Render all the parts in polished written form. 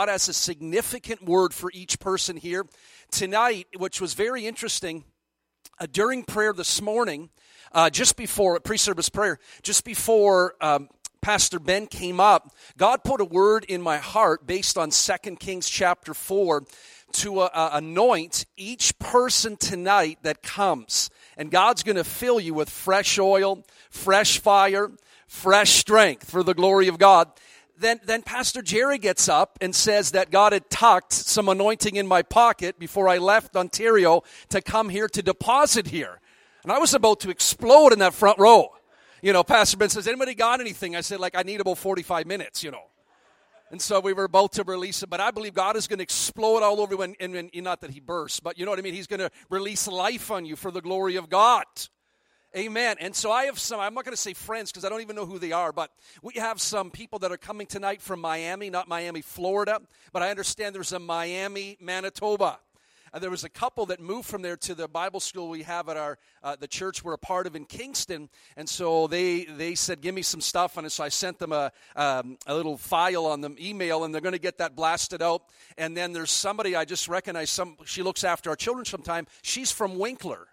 God has a significant word for each person here. Tonight, which was very interesting, during prayer this morning, just before pre-service prayer, just before Pastor Ben came up, God put a word in my heart based on 2 Kings chapter 4 to anoint each person tonight that comes. And God's going to fill you with fresh oil, fresh fire, fresh strength for the glory of God. Then Pastor Jerry gets up and says that God had tucked some anointing in my pocket before I left Ontario to come here to deposit here. And I was about to explode in that front row. You know, Pastor Ben says, anybody got anything? I said, I need about 45 minutes, you know. And so we were about to release it, but I believe God is going to explode all over you, and not that he bursts, but you know what I mean? He's going to release life on you for the glory of God. Amen. And so I have some, I'm not going to say friends because I don't even know who they are, but we have some people that are coming tonight from Miami, not Miami, Florida, but I understand there's a Miami, Manitoba. There was a couple that moved from there to the Bible school we have at our the church we're a part of in Kingston, and so they said, give me some stuff, and so I sent them a little file on them, email, and they're going to get that blasted out. And then there's somebody I just recognize, she looks after our children sometime. She's from Winkler,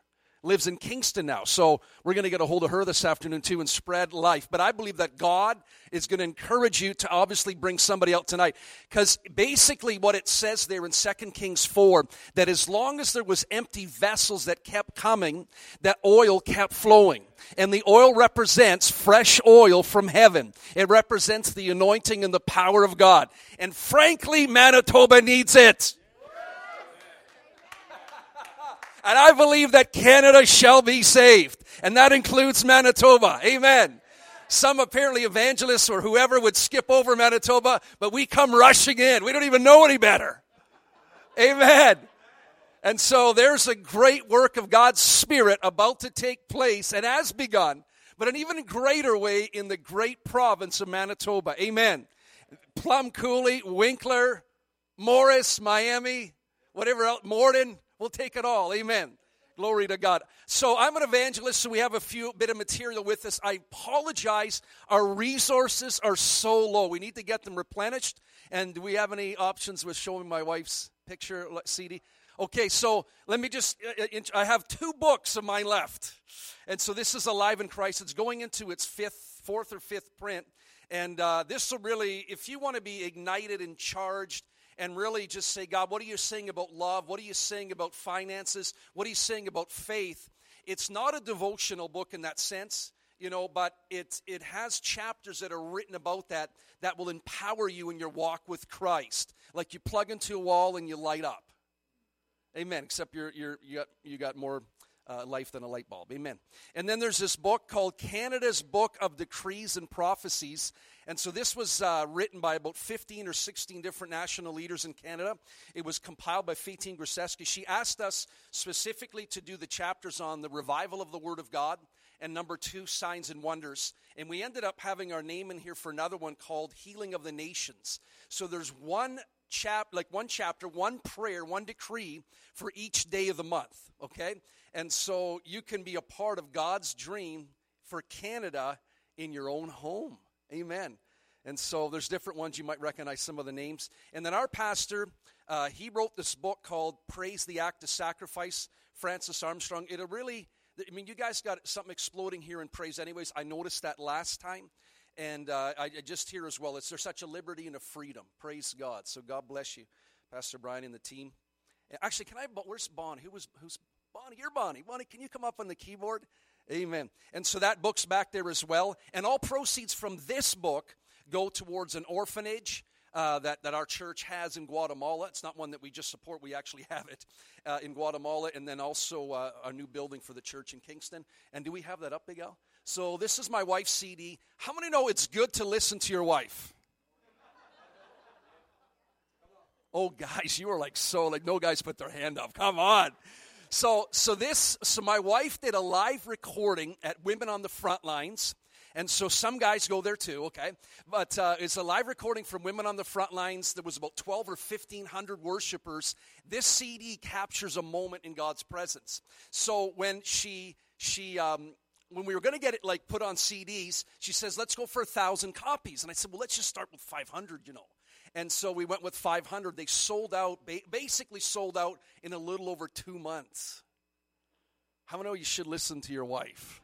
lives in Kingston now, so we're going to get a hold of her this afternoon too and spread life. But I believe that God is going to encourage you to obviously bring somebody out tonight, because basically what it says there in 2 Kings 4, that as long as there was empty vessels that kept coming, that oil kept flowing. And the oil represents fresh oil from heaven. It represents the anointing and the power of God. And frankly, Manitoba needs it. And I believe that Canada shall be saved. And that includes Manitoba. Amen. Some apparently evangelists or whoever would skip over Manitoba, but we come rushing in. We don't even know any better. Amen. And so there's a great work of God's Spirit about to take place and has begun, but an even greater way in the great province of Manitoba. Amen. Plum Coulee, Winkler, Morris, Miami, whatever else, Morden. We'll take it all. Amen. Glory to God. So I'm an evangelist, so we have a bit of material with us. I apologize. Our resources are so low. We need to get them replenished. And do we have any options with showing my wife's picture CD? Okay, so let me just, I have two books of mine left. And so this is Alive in Christ. It's going into its fourth or fifth print. And this will really, if you want to be ignited and charged, and really just say, God, what are you saying about love? What are you saying about finances? What are you saying about faith? It's not a devotional book in that sense, you know, but it has chapters that are written about that will empower you in your walk with Christ. Like you plug into a wall and you light up. Amen. Except you got more life than a light bulb. Amen. And then there's this book called Canada's Book of Decrees and Prophecies. And so this was written by about 15 or 16 different national leaders in Canada. It was compiled by Feteen Grzeski. She asked us specifically to do the chapters on the revival of the Word of God and number 2, signs and wonders. And we ended up having our name in here for another one called Healing of the Nations. So there's one chapter, one prayer, one decree for each day of the month, okay? And so you can be a part of God's dream for Canada in your own home. Amen. And so there's different ones. You might recognize some of the names. And then our pastor, he wrote this book called Praise the Act of Sacrifice, Francis Armstrong. It'll really, I mean, you guys got something exploding here in praise anyways. I noticed that last time. And I just hear as well, there's such a liberty and a freedom. Praise God. So God bless you, Pastor Brian and the team. Actually, where's Bonnie? Who's Bonnie? You're Bonnie. Bonnie, can you come up on the keyboard? Amen. And so that book's back there as well. And all proceeds from this book go towards an orphanage that our church has in Guatemala. It's not one that we just support. We actually have it in Guatemala. And then also our new building for the church in Kingston. And do we have that up, Big Al? So this is my wife's CD. How many know it's good to listen to your wife? Oh, guys, you are no guys put their hand up. Come on. So my wife did a live recording at Women on the Frontlines, and so some guys go there too, okay? But it's a live recording from Women on the Frontlines. There was about 12 or 1,500 worshipers. This CD captures a moment in God's presence. So when when we were going to get it put on CDs, she says, let's go for 1,000 copies. And I said, well, let's just start with 500, you know. And so we went with 500. They sold out, basically sold out in a little over 2 months. How many of you should listen to your wife?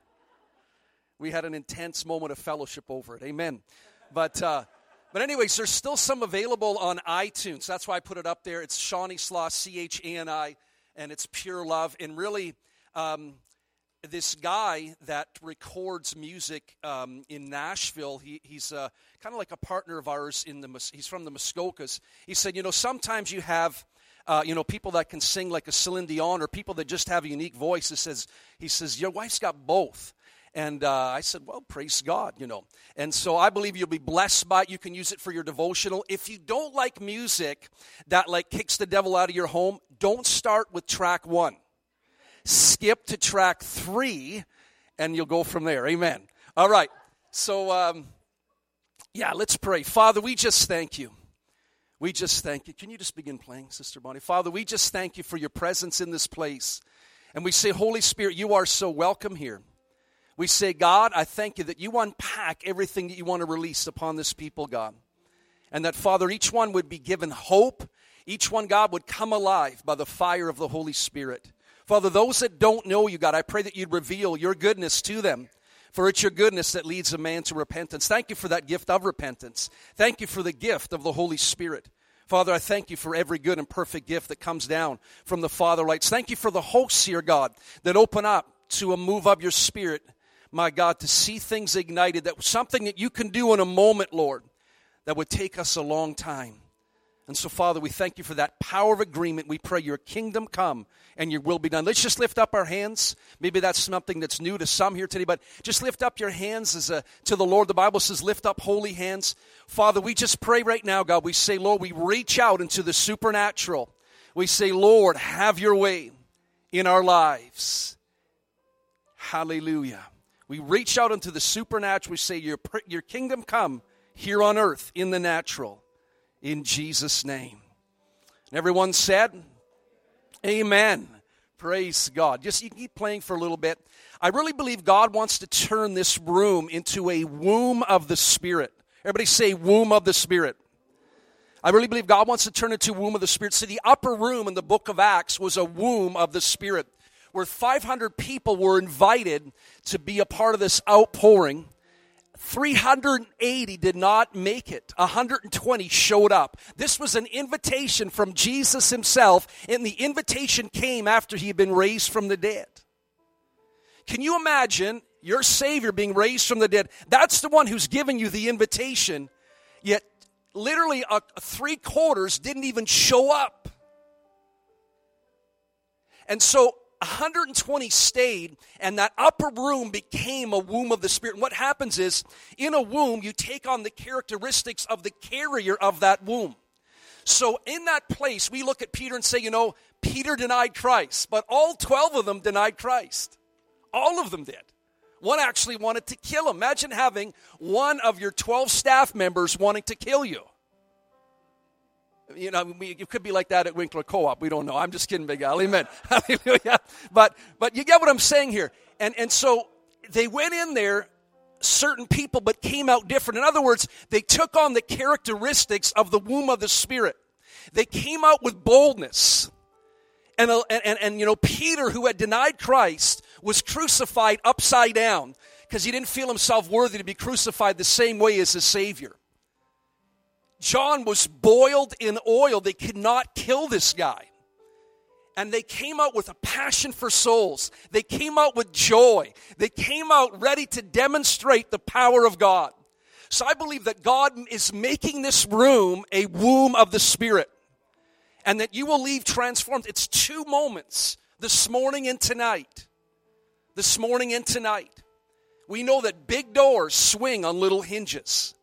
We had an intense moment of fellowship over it. Amen. But anyways, there's still some available on iTunes. That's why I put it up there. It's Shawnee Sloss, C-H-A-N-I, and it's Pure Love. And really, this guy that records music in Nashville, he's kind of like a partner of ours. He's from the Muskokas. He said, you know, sometimes you have, people that can sing like a Celine Dion or people that just have a unique voice. He says, your wife's got both. And I said, well, praise God, you know. And so I believe you'll be blessed by it. You can use it for your devotional. If you don't like music that, like, kicks the devil out of your home, don't start with track 1. Skip to track 3, and you'll go from there. Amen. All right. So, let's pray. Father, we just thank you. We just thank you. Can you just begin playing, Sister Bonnie? Father, we just thank you for your presence in this place. And we say, Holy Spirit, you are so welcome here. We say, God, I thank you that you unpack everything that you want to release upon this people, God. And that, Father, each one would be given hope. Each one, God, would come alive by the fire of the Holy Spirit. Father, those that don't know you, God, I pray that you'd reveal your goodness to them. For it's your goodness that leads a man to repentance. Thank you for that gift of repentance. Thank you for the gift of the Holy Spirit. Father, I thank you for every good and perfect gift that comes down from the Father lights. Thank you for the hosts here, God, that open up to a move of your Spirit, my God, to see things ignited, that something that you can do in a moment, Lord, that would take us a long time. And so, Father, we thank you for that power of agreement. We pray your kingdom come and your will be done. Let's just lift up our hands. Maybe that's something that's new to some here today, but just lift up your hands to the Lord. The Bible says, lift up holy hands. Father, we just pray right now, God. We say, Lord, we reach out into the supernatural. We say, Lord, have your way in our lives. Hallelujah. We reach out into the supernatural. We say, your kingdom come here on earth in the natural. In Jesus' name. And everyone said, amen. Praise God. Just you can keep playing for a little bit. I really believe God wants to turn this room into a womb of the Spirit. Everybody say, womb of the Spirit. I really believe God wants to turn it into a womb of the Spirit. See, the upper room in the book of Acts was a womb of the Spirit, where 500 people were invited to be a part of this outpouring. 380 did not make it. 120 showed up. This was an invitation from Jesus himself, and the invitation came after he had been raised from the dead. Can you imagine your Savior being raised from the dead? That's the one who's given you the invitation, yet literally 3/4 didn't even show up. And so 120 stayed, and that upper room became a womb of the Spirit. And what happens is, in a womb, you take on the characteristics of the carrier of that womb. So in that place, we look at Peter and say, you know, Peter denied Christ, but all 12 of them denied Christ. All of them did. One actually wanted to kill him. Imagine having one of your 12 staff members wanting to kill you. You know, it could be like that at Winkler Co-op. We don't know. I'm just kidding, Big Al. Amen. Hallelujah. But you get what I'm saying here. And so they went in there, certain people, but came out different. In other words, they took on the characteristics of the womb of the Spirit. They came out with boldness. And you know, Peter, who had denied Christ, was crucified upside down because he didn't feel himself worthy to be crucified the same way as his Savior. John was boiled in oil. They could not kill this guy. And they came out with a passion for souls. They came out with joy. They came out ready to demonstrate the power of God. So I believe that God is making this room a womb of the Spirit, and that you will leave transformed. It's 2 moments, this morning and tonight. This morning and tonight. We know that big doors swing on little hinges.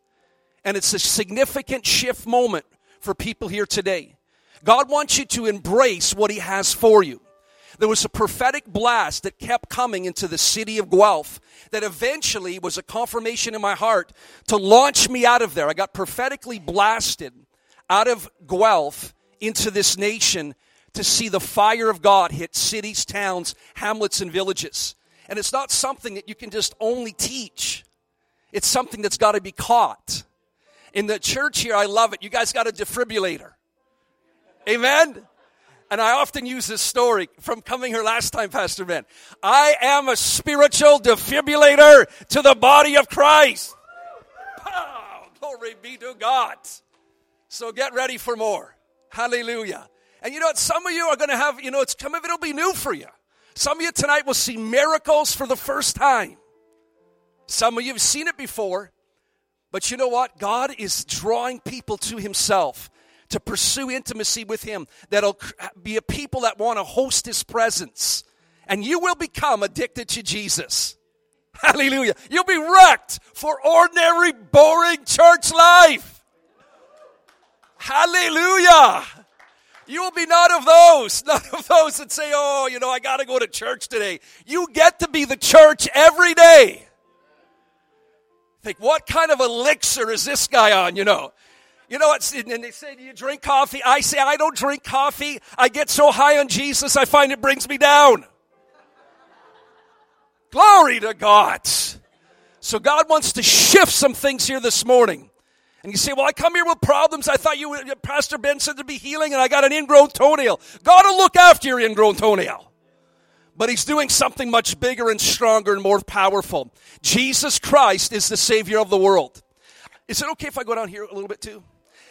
And it's a significant shift moment for people here today. God wants you to embrace what he has for you. There was a prophetic blast that kept coming into the city of Guelph that eventually was a confirmation in my heart to launch me out of there. I got prophetically blasted out of Guelph into this nation to see the fire of God hit cities, towns, hamlets, and villages. And it's not something that you can just only teach. It's something that's got to be caught. In the church here, I love it. You guys got a defibrillator. Amen? And I often use this story from coming here last time, Pastor Ben. I am a spiritual defibrillator to the body of Christ. Pow! Glory be to God. So get ready for more. Hallelujah. And you know what? Some of you are going to have, you know, it's come of it will be new for you. Some of you tonight will see miracles for the first time. Some of you have seen it before. But you know what? God is drawing people to himself to pursue intimacy with him. That'll be a people that want to host his presence. And you will become addicted to Jesus. Hallelujah. You'll be wrecked for ordinary, boring church life. Hallelujah. You will be none of those that say, oh, you know, I got to go to church today. You get to be the church every day. Think, what kind of elixir is this guy on, you know? You know, it's, and they say, do you drink coffee? I say, I don't drink coffee. I get so high on Jesus, I find it brings me down. Glory to God. So God wants to shift some things here this morning. And you say, well, I come here with problems. I thought Pastor Ben said to be healing, and I got an ingrown toenail. God will look after your ingrown toenail. But he's doing something much bigger and stronger and more powerful. Jesus Christ is the Savior of the world. Is it okay if I go down here a little bit too?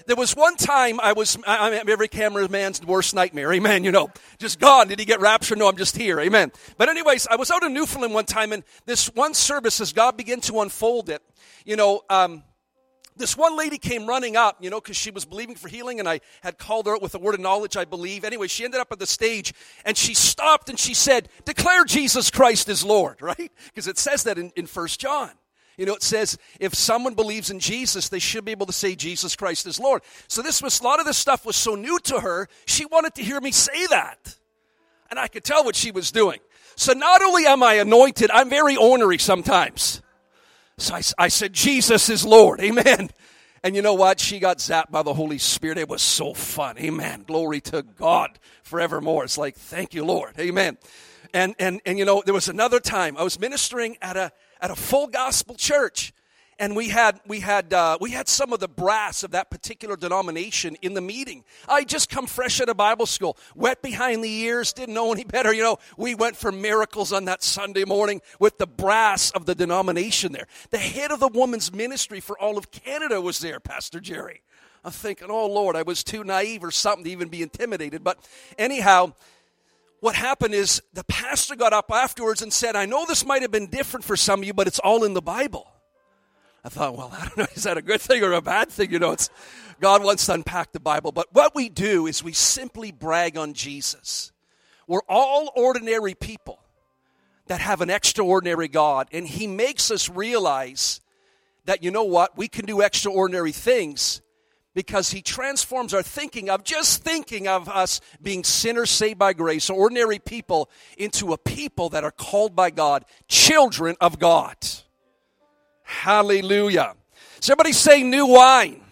There was one time I'm every cameraman's worst nightmare. Amen, you know. Just gone. Did he get raptured? No, I'm just here. Amen. But anyways, I was out in Newfoundland one time, and this one service, as God began to unfold it, you know, this one lady came running up, you know, because she was believing for healing, and I had called her out with a word of knowledge, I believe. Anyway, she ended up at the stage, and she stopped, and she said, declare Jesus Christ is Lord, right? Because it says that in 1 John. You know, it says, if someone believes in Jesus, they should be able to say Jesus Christ is Lord. So a lot of this stuff was so new to her, she wanted to hear me say that. And I could tell what she was doing. So not only am I anointed, I'm very ornery sometimes. So I said, Jesus is Lord. Amen. And you know what? She got zapped by the Holy Spirit. It was so fun. Amen. Glory to God forevermore. It's like, thank you, Lord. Amen. And you know, there was another time I was ministering at a full gospel church. And we had some of the brass of that particular denomination in the meeting. I just come fresh out of Bible school, wet behind the ears, didn't know any better. You know, we went for miracles on that Sunday morning with the brass of the denomination there. The head of the woman's ministry for all of Canada was there, Pastor Jerry. I'm thinking, oh, Lord, I was too naive or something to even be intimidated. But anyhow, what happened is the pastor got up afterwards and said, I know this might have been different for some of you, but it's all in the Bible. I thought, well, I don't know, is that a good thing or a bad thing? You know, God wants to unpack the Bible. But what we do is we simply brag on Jesus. We're all ordinary people that have an extraordinary God. And he makes us realize that, you know what, we can do extraordinary things because he transforms our thinking of just thinking of us being sinners saved by grace, ordinary people, into a people that are called by God, children of God. Hallelujah. Does everybody say new wine?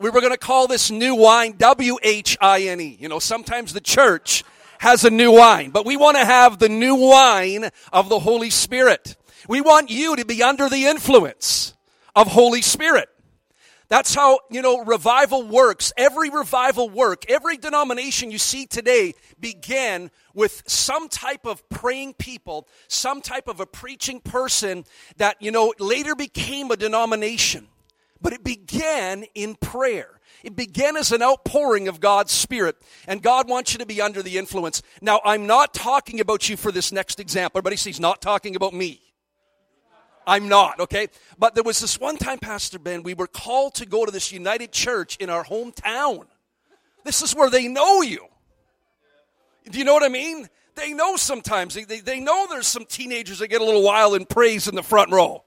We were going to call this new wine, W-H-I-N-E. You know, sometimes the church has a new wine, but we want to have the new wine of the Holy Spirit. We want you to be under the influence of Holy Spirit. That's how, you know, revival works. Every revival work, every denomination you see today began with some type of praying people, some type of a preaching person that, you know, later became a denomination. But it began in prayer. It began as an outpouring of God's Spirit. And God wants you to be under the influence. Now, I'm not talking about you for this next example. Everybody sees, not talking about me. I'm not, okay? But there was this one time, Pastor Ben, we were called to go to this United Church in our hometown. This is where they know you. Do you know what I mean? They know sometimes. They know there's some teenagers that get a little wild and praise in the front row.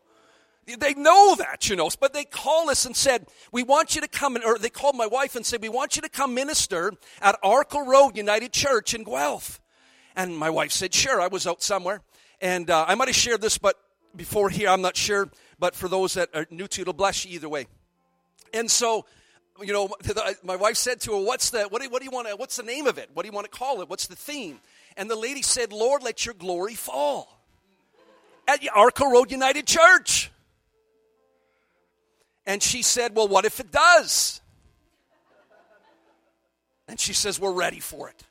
They know that, you know. But they call us and said, we want you to come, or they called my wife and said, we want you to come minister at Arkell Road United Church in Guelph. And my wife said, sure, I was out somewhere. And I might have shared this, but before here, I'm not sure, but for those that are new to it, it'll bless you either way. And so, you know, my wife said to her, what's the name of it? What do you want to call it? What's the theme? And the lady said, Lord, let your glory fall at Arkell Road United Church. And she said, well, what if it does? And she says, we're ready for it.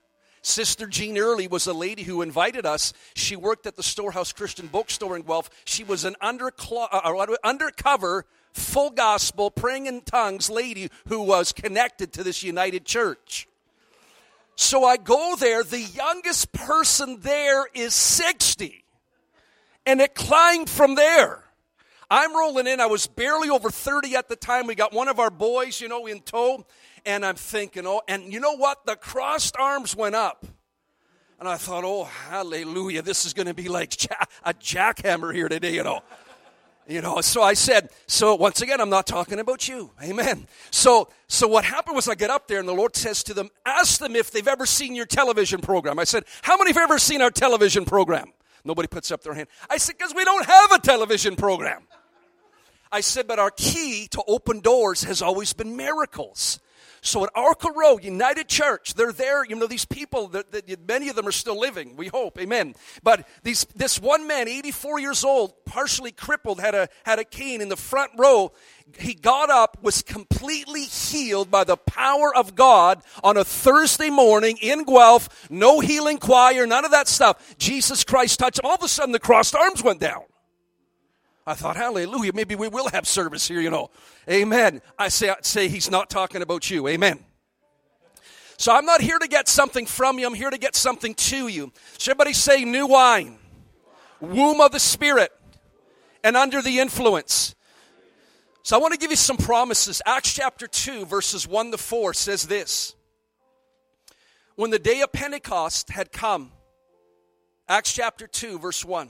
Sister Jean Early was a lady who invited us. She worked at the Storehouse Christian Bookstore in Guelph. She was an undercover, full gospel, praying in tongues lady who was connected to this United Church. So I go there. The youngest person there is 60. And it climbed from there. I'm rolling in. I was barely over 30 at the time. We got one of our boys, in tow. And I'm thinking, and you know what? The crossed arms went up. And I thought, hallelujah, this is going to be like a jackhammer here today, So I said, once again, I'm not talking about you. Amen. So what happened was I get up there and the Lord says to them, ask them if they've ever seen your television program. I said, how many have ever seen our television program? Nobody puts up their hand. I said, because we don't have a television program. I said, but our key to open doors has always been miracles. So at Arkell Road United Church, they're there. These people, many of them are still living. We hope, amen. But this one man, 84 years old, partially crippled, had a cane in the front row. He got up, was completely healed by the power of God on a Thursday morning in Guelph. No healing choir, none of that stuff. Jesus Christ touched him. All of a sudden, the crossed arms went down. I thought, hallelujah, maybe we will have service here, Amen. I say he's not talking about you. Amen. So I'm not here to get something from you. I'm here to get something to you. So everybody say new wine, womb of the Spirit, and under the influence. So I want to give you some promises. Acts chapter 2, verses 1-4 says this. When the day of Pentecost had come, Acts chapter 2, verse 1.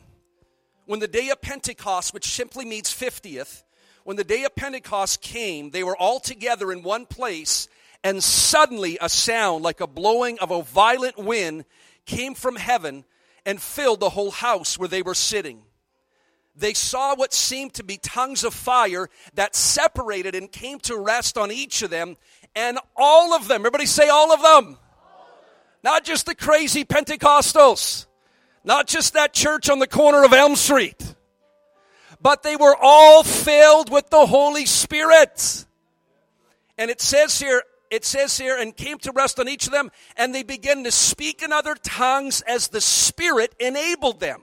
When the day of Pentecost, which simply means 50th, when the day of Pentecost came, they were all together in one place, and suddenly a sound like a blowing of a violent wind came from heaven and filled the whole house where they were sitting. They saw what seemed to be tongues of fire that separated and came to rest on each of them, and all of them, everybody say all of them, all of them. Not just the crazy Pentecostals. Not just that church on the corner of Elm Street, but they were all filled with the Holy Spirit. And it says here, and came to rest on each of them, and they began to speak in other tongues as the Spirit enabled them.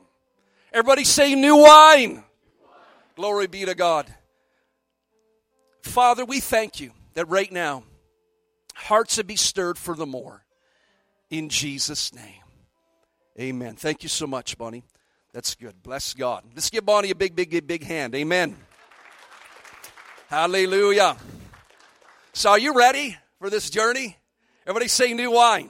Everybody say new wine. New wine. Glory be to God. Father, we thank you that right now, hearts would be stirred for the more. In Jesus' name. Amen. Thank you so much, Bonnie. That's good. Bless God. Let's give Bonnie a big, big, big hand. Amen. Hallelujah. So are you ready for this journey? Everybody say new wine. New wine.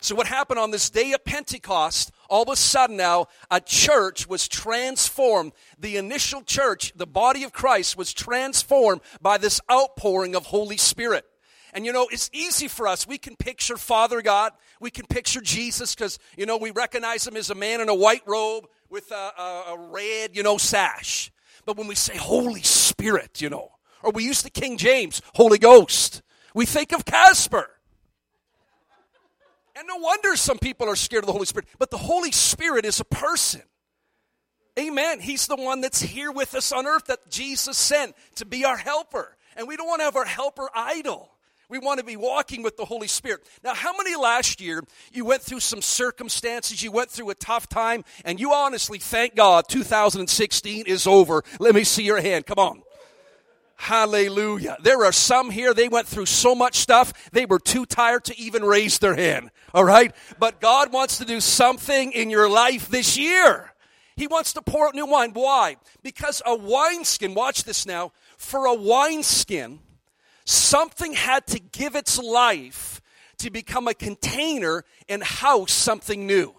So what happened on this day of Pentecost, all of a sudden now, a church was transformed. The initial church, the body of Christ, was transformed by this outpouring of Holy Spirit. And, it's easy for us. We can picture Father God. We can picture Jesus because, we recognize him as a man in a white robe with a red, sash. But when we say Holy Spirit, or we use the King James, Holy Ghost, we think of Casper. And no wonder some people are scared of the Holy Spirit. But the Holy Spirit is a person. Amen. He's the one that's here with us on earth that Jesus sent to be our helper. And we don't want to have our helper idol. We want to be walking with the Holy Spirit. Now, how many last year you went through some circumstances, you went through a tough time, and you honestly, thank God, 2016 is over. Let me see your hand. Come on. Hallelujah. There are some here, they went through so much stuff, they were too tired to even raise their hand. All right? But God wants to do something in your life this year. He wants to pour out new wine. Why? Because a wineskin, watch this now, for a wineskin, something had to give its life to become a container and house something new.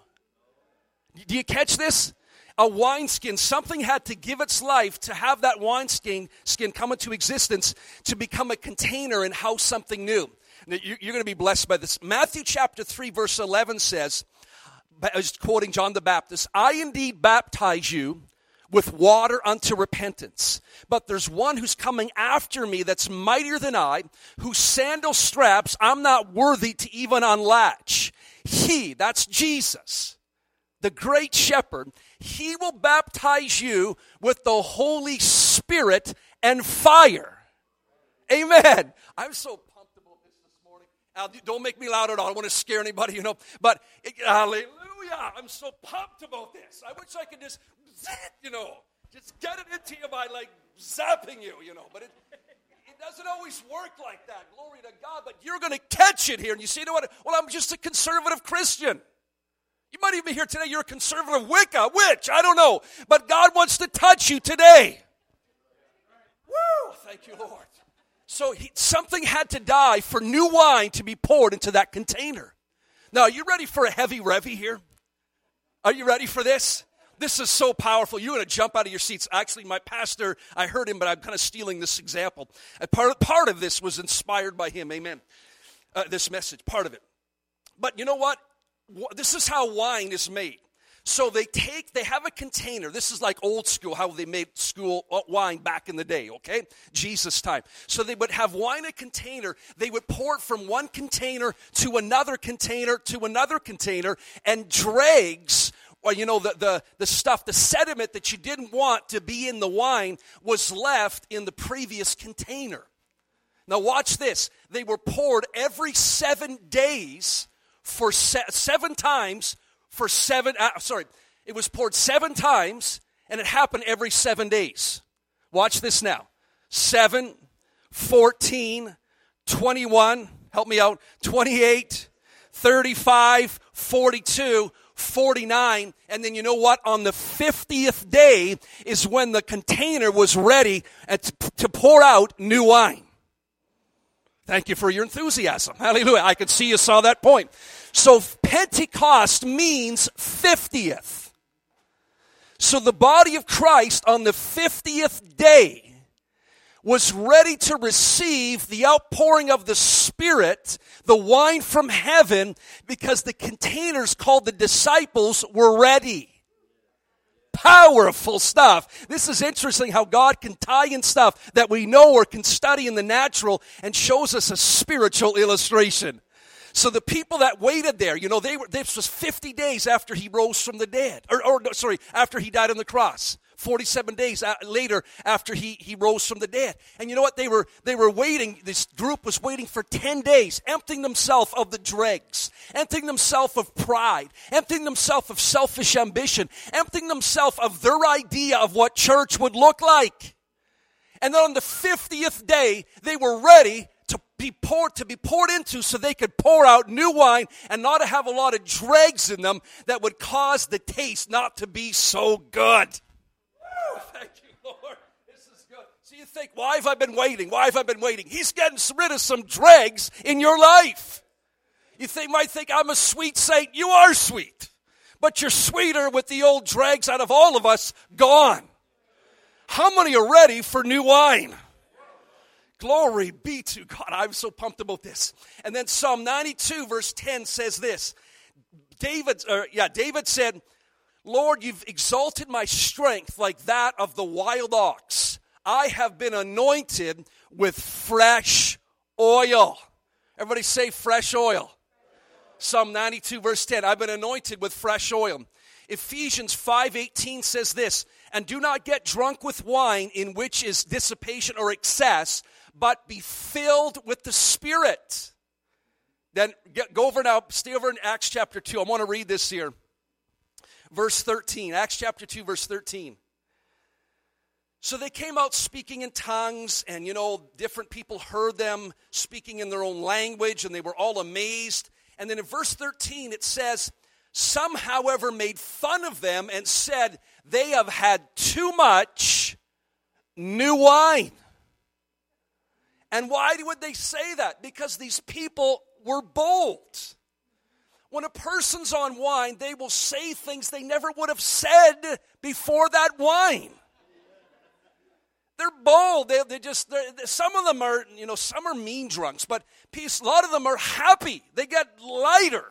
Do you catch this? A wineskin, something had to give its life to have that wineskin come into existence to become a container and house something new. Now, you're going to be blessed by this. Matthew chapter 3 verse 11 says, I was quoting John the Baptist, I indeed baptize you with water unto repentance. But there's one who's coming after me that's mightier than I, whose sandal straps I'm not worthy to even unlatch. He, that's Jesus, the great shepherd, he will baptize you with the Holy Spirit and fire. Amen. I'm so pumped about this morning. Don't make me loud at all. I don't want to scare anybody, you know. But hallelujah. I'm so pumped about this. I wish I could just, you know, just get it into you by like zapping you, you know. But it doesn't always work like that. Glory to God. But you're going to catch it here. And you say, you know what? Well, I'm just a conservative Christian. You might even be here today. You're a conservative witch. I don't know. But God wants to touch you today. Woo! Thank you, Lord. So something had to die for new wine to be poured into that container. Now, are you ready for a heavy revy here? Are you ready for this? This is so powerful. You're going to jump out of your seats. Actually, my pastor, I heard him, but I'm kind of stealing this example. Part of this was inspired by him. Amen. This message, part of it. But you know what? This is how wine is made. So they have a container. This is like old school, how they made wine back in the day, okay? Jesus time. So they would have wine in a container. They would pour it from one container to another container to another container, and dregs, or you know, the stuff, the sediment that you didn't want to be in the wine was left in the previous container. Now watch this. They were poured every 7 days for seven times. It was poured seven times, and it happened every 7 days. Watch this now. 7, 14, 21, help me out, 28, 35, 42, 49, and then you know what? On the 50th day is when the container was ready to pour out new wine. Thank you for your enthusiasm. Hallelujah. I could see you saw that point. So Pentecost means 50th. So the body of Christ on the 50th day was ready to receive the outpouring of the Spirit, the wine from heaven, because the containers called the disciples were ready. Powerful stuff. This is interesting how God can tie in stuff that we know or can study in the natural and shows us a spiritual illustration. So the people that waited there, you know, this was 50 days after he rose from the dead. After he died on the cross. 47 days later after he rose from the dead. And you know what? They were waiting. This group was waiting for 10 days, emptying themselves of the dregs, emptying themselves of pride, emptying themselves of selfish ambition, emptying themselves of their idea of what church would look like. And then on the 50th day, they were ready to be poured into so they could pour out new wine and not have a lot of dregs in them that would cause the taste not to be so good. Thank you, Lord. This is good. So you think, why have I been waiting? Why have I been waiting? He's getting rid of some dregs in your life. You might think, I'm a sweet saint. You are sweet. But you're sweeter with the old dregs out of all of us gone. How many are ready for new wine? Glory be to God. I'm so pumped about this. And then Psalm 92 verse 10 says this. David said, Lord, you've exalted my strength like that of the wild ox. I have been anointed with fresh oil. Everybody say fresh oil. Psalm 92 verse 10, I've been anointed with fresh oil. Ephesians 5:18 says this, and do not get drunk with wine in which is dissipation or excess, but be filled with the Spirit. Then go over now, stay over in Acts chapter 2. I want to read this here. Verse 13, Acts chapter 2, verse 13. So they came out speaking in tongues, and, you know, different people heard them speaking in their own language, and they were all amazed. And then in verse 13, it says, some, however, made fun of them and said, they have had too much new wine. And why would they say that? Because these people were bold. When a person's on wine, they will say things they never would have said before that wine. They're bold. Some of them are, you know, some are mean drunks, but a lot of them are happy. They get lighter.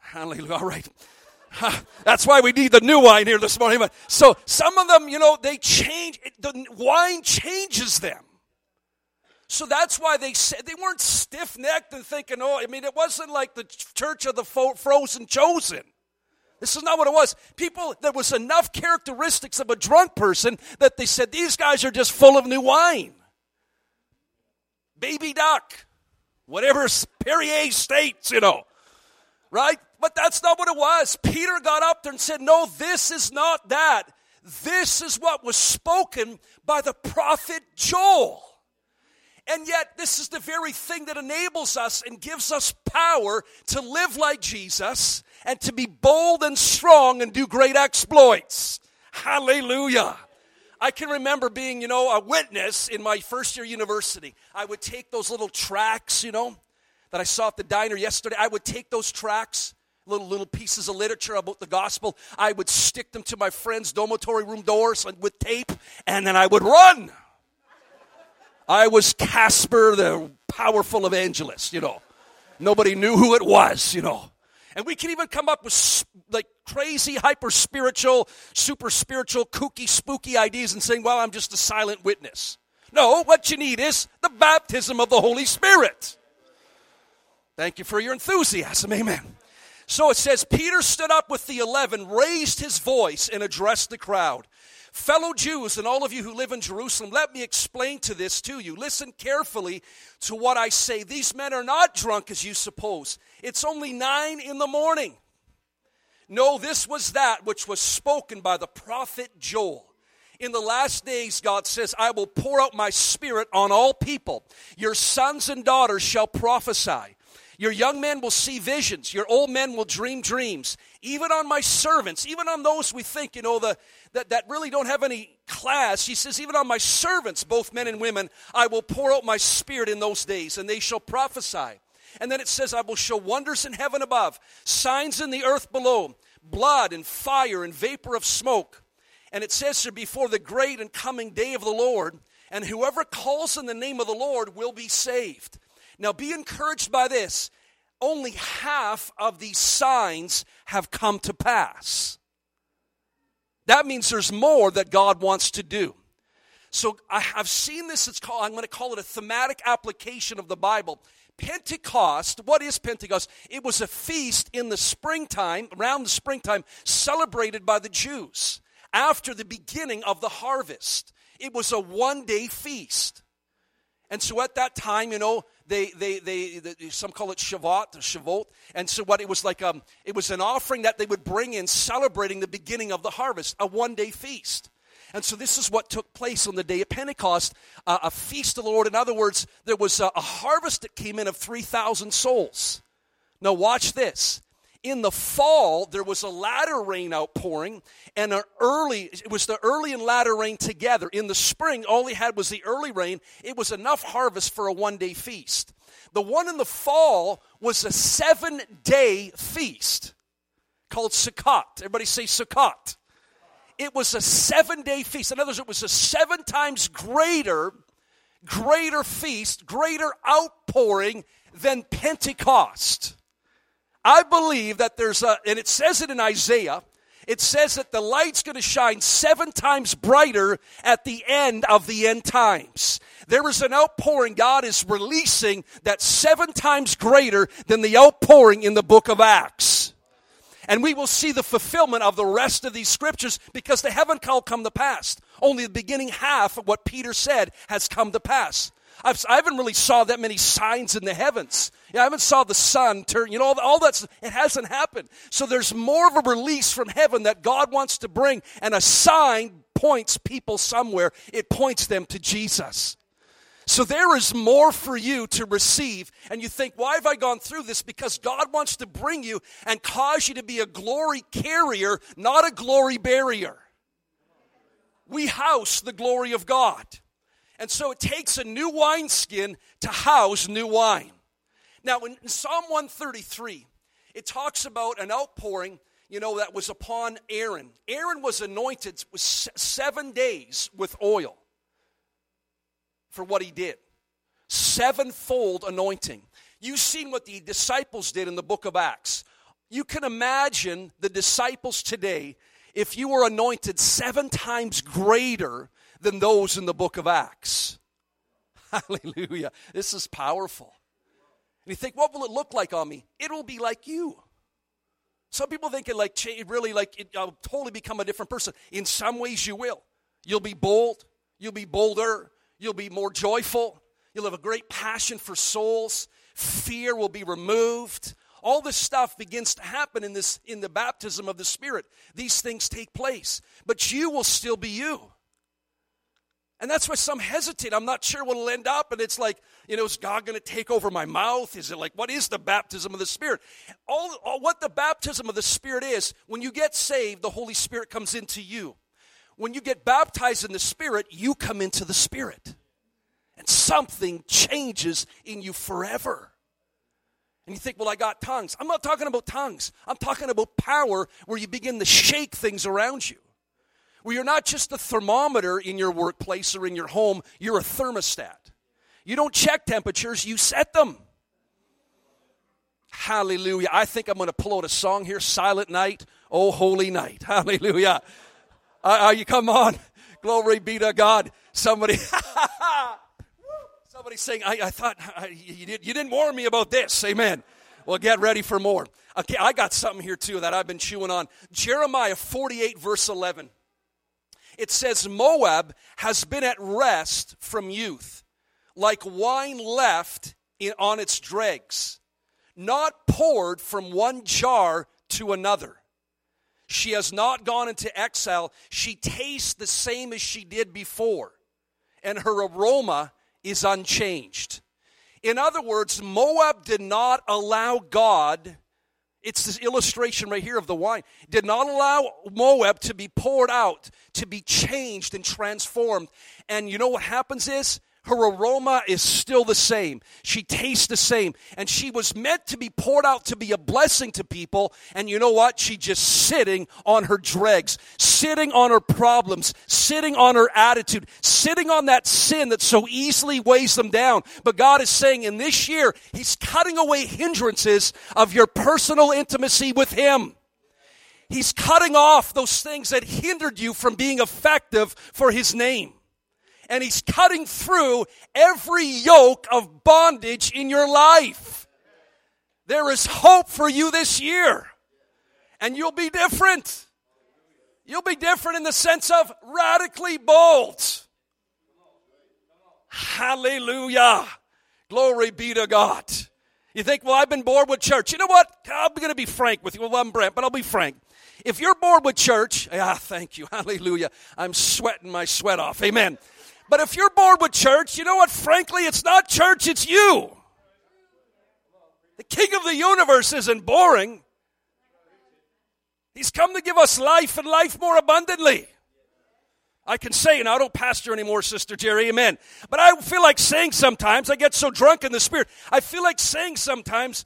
Hallelujah. All right. That's why we need the new wine here this morning. So some of them, you know, they change. The wine changes them. So that's why they said they weren't stiff-necked and thinking, it wasn't like the church of the frozen chosen. This is not what it was. People, there was enough characteristics of a drunk person that they said, these guys are just full of new wine. Baby Duck, whatever, Perrier states, you know, right? But that's not what it was. Peter got up there and said, no, this is not that. This is what was spoken by the prophet Joel. And yet, this is the very thing that enables us and gives us power to live like Jesus and to be bold and strong and do great exploits. Hallelujah. I can remember being, you know, a witness in my first year university. I would take those little tracts, you know, that I saw at the diner yesterday. I would take those tracts, little pieces of literature about the gospel. I would stick them to my friends' dormitory room doors with tape, and then I would run. I was Casper, the powerful evangelist, you know. Nobody knew who it was, you know. And we can even come up with like crazy, hyper-spiritual, super-spiritual, kooky, spooky ideas and saying, well, I'm just a silent witness. No, what you need is the baptism of the Holy Spirit. Thank you for your enthusiasm, amen. So it says, Peter stood up with the 11, raised his voice, and addressed the crowd. Fellow Jews and all of you who live in Jerusalem, let me explain to this to you. Listen carefully to what I say. These men are not drunk as you suppose. It's only 9 a.m. No, this was that which was spoken by the prophet Joel. In the last days, God says, I will pour out my spirit on all people. Your sons and daughters shall prophesy. Your young men will see visions. Your old men will dream dreams. Even on my servants, even on those we think, you know, that really don't have any class. He says, even on my servants, both men and women, I will pour out my spirit in those days, and they shall prophesy. And then it says, I will show wonders in heaven above, signs in the earth below, blood and fire and vapor of smoke. And it says here, before the great and coming day of the Lord, and whoever calls in the name of the Lord will be saved. Now be encouraged by this. Only half of these signs have come to pass. That means there's more that God wants to do. So I've seen this, I'm going to call it a thematic application of the Bible. Pentecost, what is Pentecost? It was a feast in the springtime, around the springtime, celebrated by the Jews after the beginning of the harvest. It was a one-day feast. And so at that time, you know, they some call it Shavuot or Shavuot. And so what it was like, it was an offering that they would bring in celebrating the beginning of the harvest, a one-day feast. And so this is what took place on the day of Pentecost, a feast of the Lord. In other words, there was a harvest that came in of 3,000 souls. Now watch this. In the fall, there was a latter rain outpouring, and it was the early and latter rain together. In the spring, all he had was the early rain. It was enough harvest for a one-day feast. The one in the fall was a 7-day feast called Sukkot. Everybody say Sukkot. It was a 7-day feast. In other words, it was a 7 times greater feast, greater outpouring than Pentecost. I believe that and it says it in Isaiah, it says that the light's going to shine 7 times brighter at the end of the end times. There is an outpouring God is releasing that's 7 times greater than the outpouring in the book of Acts. And we will see the fulfillment of the rest of these scriptures because they haven't all come to pass. Only the beginning half of what Peter said has come to pass. I haven't really saw that many signs in the heavens. I haven't saw the sun turn. You know, all that it hasn't happened. So there's more of a release from heaven that God wants to bring, and a sign points people somewhere. It points them to Jesus. So there is more for you to receive, and you think, why have I gone through this? Because God wants to bring you and cause you to be a glory carrier, not a glory barrier. We house the glory of God. And so it takes a new wineskin to house new wine. Now, in Psalm 133, it talks about an outpouring, you know, that was upon Aaron. Aaron was anointed with 7 days with oil for what he did. 7-fold anointing. You've seen what the disciples did in the book of Acts. You can imagine the disciples today if you were anointed 7 times greater than those in the book of Acts. Hallelujah. This is powerful. And you think, what will it look like on me? It will be like you. Some people think it like really like it, I'll totally become a different person. In some ways, you will. You'll be bold. You'll be bolder. You'll be more joyful. You'll have a great passion for souls. Fear will be removed. All this stuff begins to happen in the baptism of the Spirit. These things take place, but you will still be you. And that's why some hesitate. I'm not sure what it'll end up. And it's like, you know, is God going to take over my mouth? Is it like, what is the baptism of the Spirit? What the baptism of the Spirit is, when you get saved, the Holy Spirit comes into you. When you get baptized in the Spirit, you come into the Spirit. And something changes in you forever. And you think, well, I got tongues. I'm not talking about tongues. I'm talking about power where you begin to shake things around you. Well, you're not just a thermometer in your workplace or in your home. You're a thermostat. You don't check temperatures. You set them. Hallelujah. I think I'm going to pull out a song here, Silent Night, Oh Holy Night. Hallelujah. You come on. Glory be to God. Somebody saying, I thought you didn't warn me about this. Amen. Well, get ready for more. Okay, I got something here too that I've been chewing on. Jeremiah 48, verse 11. It says, Moab has been at rest from youth, like wine left on its dregs, not poured from one jar to another. She has not gone into exile. She tastes the same as she did before, and her aroma is unchanged. In other words, Moab did not allow God. It's this illustration right here of the wine. Did not allow Moab to be poured out, to be changed and transformed. And you know what happens is, her aroma is still the same. She tastes the same. And she was meant to be poured out to be a blessing to people. And you know what? She's just sitting on her dregs, sitting on her problems, sitting on her attitude, sitting on that sin that so easily weighs them down. But God is saying in this year, He's cutting away hindrances of your personal intimacy with Him. He's cutting off those things that hindered you from being effective for His name. And He's cutting through every yoke of bondage in your life. There is hope for you this year. And you'll be different. You'll be different in the sense of radically bold. Hallelujah. Glory be to God. You think, well, I've been bored with church. You know what? I'm going to be frank with you. Well, I'm Brent, but I'll be frank. If you're bored with church, thank you. Hallelujah. I'm sweating my sweat off. Amen. But if you're bored with church, you know what? Frankly, it's not church, it's you. The King of the universe isn't boring. He's come to give us life and life more abundantly. I can say, and I don't pastor anymore, Sister Jerry, amen. But I feel like saying sometimes, I get so drunk in the Spirit, I feel like saying sometimes,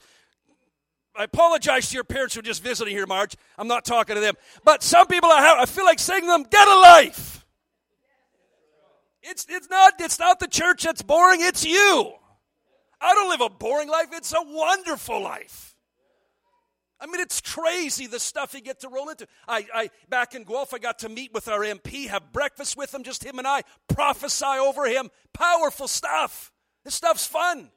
I apologize to your parents who are just visiting here, Marge. I'm not talking to them. But some people, I feel like saying to them, get a life. It's not the church that's boring, it's you. I don't live a boring life, it's a wonderful life. I mean, it's crazy the stuff you get to roll into. I back in Guelph, I got to meet with our MP, have breakfast with him, just him and I, prophesy over him. Powerful stuff. This stuff's fun.